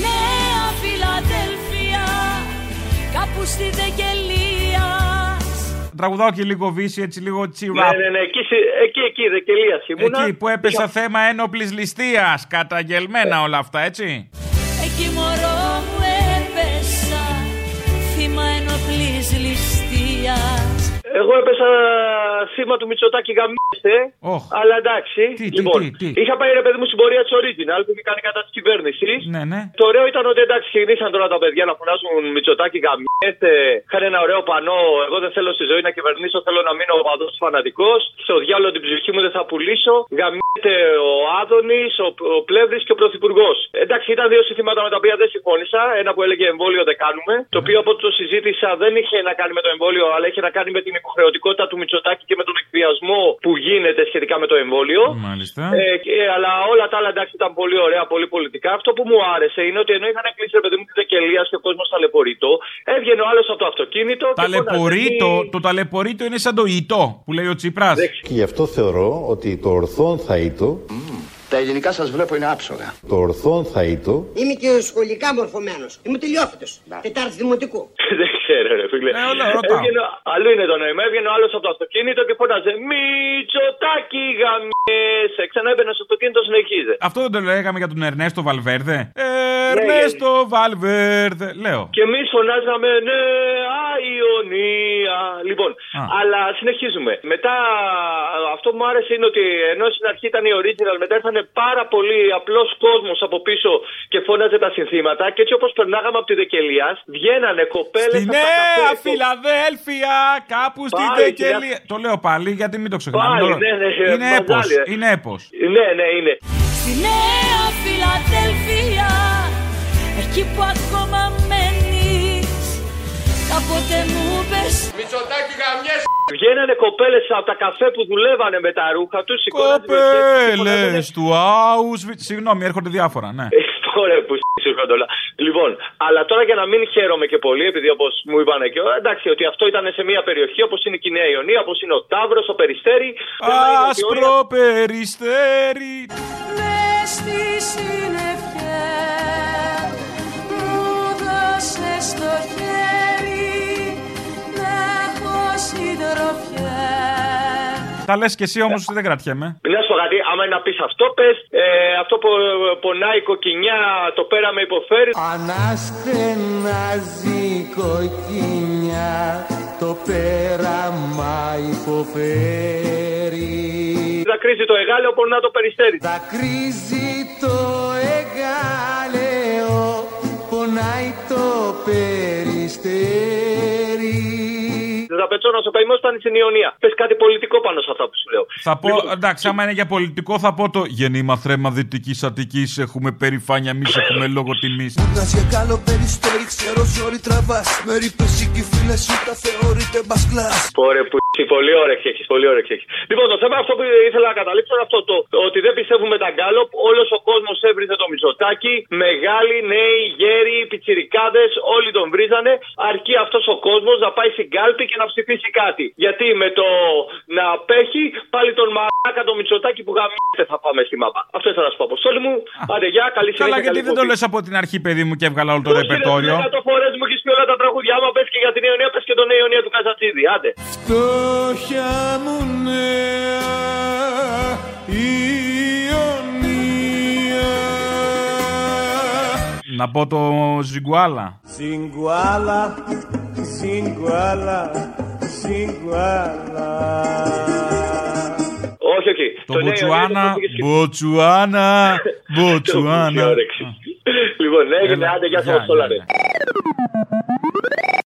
Νέα Φιλαδέλφια, κάπου στη Δεκελία. Τραγουδάω και λίγο βύση, έτσι λίγο τσιρά. Ναι, εκεί, Δεκελία ήμουνα. Εκεί που έπεσα θέμα ένοπλης ληστείας, καταγγελμένα όλα αυτά, έτσι. Εκεί, μωρό μου, έπεσα θύμα ενοπλής ληστείας. Εγώ έπεσα θύμα του Μητσοτάκη, γαμίστε. Oh. Αλλά εντάξει. Τι. Είχα πάει, ρε παιδί μου, στην πορεία της Original που είχε κάνει κατά της κυβέρνησης. Ναι. Το ωραίο ήταν ότι εντάξει, ξεκινήσαν τώρα τα παιδιά να φωνάζουν Μητσοτάκη, γαμίστε. Είχαν ένα ωραίο πανό. Εγώ δεν θέλω στη ζωή να κυβερνήσω. Θέλω να μείνω οπαδός φανατικός. Στο διάλογο την ψυχή μου δεν θα πουλήσω. Γαμίστε ο Άδωνις, ο Πλεύρης και ο Πρωθυπουργός. Εντάξει, ήταν 2 συνθήματα με τα οποία δεν συμφώνησα. Ένα που έλεγε εμβόλιο δεν κάνουμε. Το οποίο από το συζήτησα δεν είχε να κάνει με το εμβόλιο, αλλά είχε να κάνει με την υποχρεωτικότητα του Μητσοτάκη και με τον εκβιασμό που γίνεται σχετικά με το εμβόλιο. Μάλιστα. Αλλά όλα τα άλλα εντάξει ήταν πολύ ωραία, πολύ πολιτικά. Αυτό που μου άρεσε είναι ότι ενώ είχαν κλείσει, ρε παιδί μου, τη Δεκελία και ο κόσμος ταλαιπωρείτο, έβγαινε ο άλλος από το αυτοκίνητο. Ταλαιπωρείτο, και... το ταλαιπωρείτο είναι σαν το ητό που λέει ο Τσίπρας. Και γι' αυτό θεωρώ ότι το ορθόν θα ήτο. Τα ελληνικά σας βλέπω είναι άψογα. Το ορθόν θα ήτο. Είμαι και σχολικά μορφωμένος. Είμαι τελειόφυτος. Τετάρτη δημοτικού. Δεν ξέρω, ρε φίλε. Αλλού είναι το νόημα. Έβγαινε ο άλλος από το αυτοκίνητο και φώναζε Μητσοτάκη, γαμιέσαι. Ξανά έμπαινε στο αυτοκίνητο, συνεχίζε. Αυτό δεν το λέγαμε για τον Ερνέστο Βαλβέρδε. Ερνέστο Βαλβέρδε, λέω. Και εμείς φωνάζαμε Νέα Ιωνία. Λοιπόν, αλλά συνεχίζουμε. Μετά αυτό που μου άρεσε είναι ότι ενώ στην αρχή ήταν η original, μετά ήρθανε πάρα πολύ απλός κόσμος από πίσω και φώναζε τα συνθήματα. Και έτσι όπως περνάγαμε από τη Δεκελία, βγαίνανε κοπέλες. Στη Νέα Φιλαδέλφια, κάπου στη Δεκελία. Το λέω πάλι γιατί μην το ξεχνάμε. Είναι έπος. Ναι, είναι. Στη Νέα Φιλαδέλφια, εκεί που ακόμα μένεις, κάποτε μου πες Μητσοτάκη, γαμιέσαι. Βγαίνανε κοπέλες από τα καφέ που δουλεύανε με τα ρούχα τους. Κοπέλες του Auschwitz. Συγγνώμη, έρχονται διάφορα, ναι. Ωραία, που όλα. Λοιπόν, αλλά τώρα για να μην χαίρομαι και πολύ, επειδή όπως μου είπανε και όλα, εντάξει, ότι αυτό ήταν σε μια περιοχή όπως είναι η Νέα Ιωνία, όπως είναι ο Ταύρος, ο Περιστέρι. Άσπρο Περιστέρι. Μες στις συννεφιές μου δώσες το χέρι. Τα λες και εσύ όμως δεν κρατιέμαι. Μιλάς στο γατί, άμα είναι να πεις αυτό πες, αυτό που πονάει η κοκκινιά, το πέρα με υποφέρει. Αναστενάζει η κοκκινιά, το πέραμα υποφέρει. Δακρύζει το Εγάλαιο, πονά το Περιστέρι. Δακρύζει το Εγάλαιο, πονάει το Περιστέρι. Ο καημός ήταν στην Ιωνία. Πες κάτι πολιτικό πάνω σε αυτά που σου λέω. Θα πω, εντάξει, άμα είναι για πολιτικό, θα πω το γεννήμα θρέμα Δυτικής Αττικής. Έχουμε περηφάνεια, εμείς έχουμε λόγο τιμής. Μουνάς για καλό Περιστέρι, ξέρω ζόρι τραβάς. Με ρίπες οι κύφυλες, ούτε θεωρείται μπασκλάς. Πόρε που Πολύ όρεξη έχεις, πολύ όρεξη έχεις. Λοιπόν, το θέμα αυτό που ήθελα να καταλήξω είναι αυτό το ότι δεν πιστεύουμε τα γκάλοπ. Όλος ο κόσμος έβριζε το Μητσοτάκη. Μεγάλοι, νέοι, γέροι, πιτσιρικάδες, όλοι τον βρίζανε. Αρκεί αυτός ο κόσμος να πάει στην κάλπη και να ψηφίσει κάτι. Γιατί με το να απέχει πάλι τον μαράκα το Μητσοτάκη που γαμιέται θα πάμε στη μάπα. Αυτό ήθελα να σου πω. Αποστόλη μου, άντε γεια, καλή συνέχεια. Καλά, γιατί δεν το λες από την αρχή, παιδί μου, και έβγαλα όλο το ρεπερτόριο. 100 φορές μου έχεις πει όλα τα τραγούδια. Άμα πες και για την Ιωνία, πες και τον Ιωνία του Καζατσίδη. Άντε. Φτώχεια μου νέα Ιωνία. Να πω το Ζιγκουάλα. Ζιγκουάλα, Ζιγκουάλα, Ζιγκουάλα. Όχι, όχι. Το Μποτσουάνα, Μποτσουάνα, Μποτσουάνα. Λοιπόν, έγινε, άντε, για σας όλα, ρε.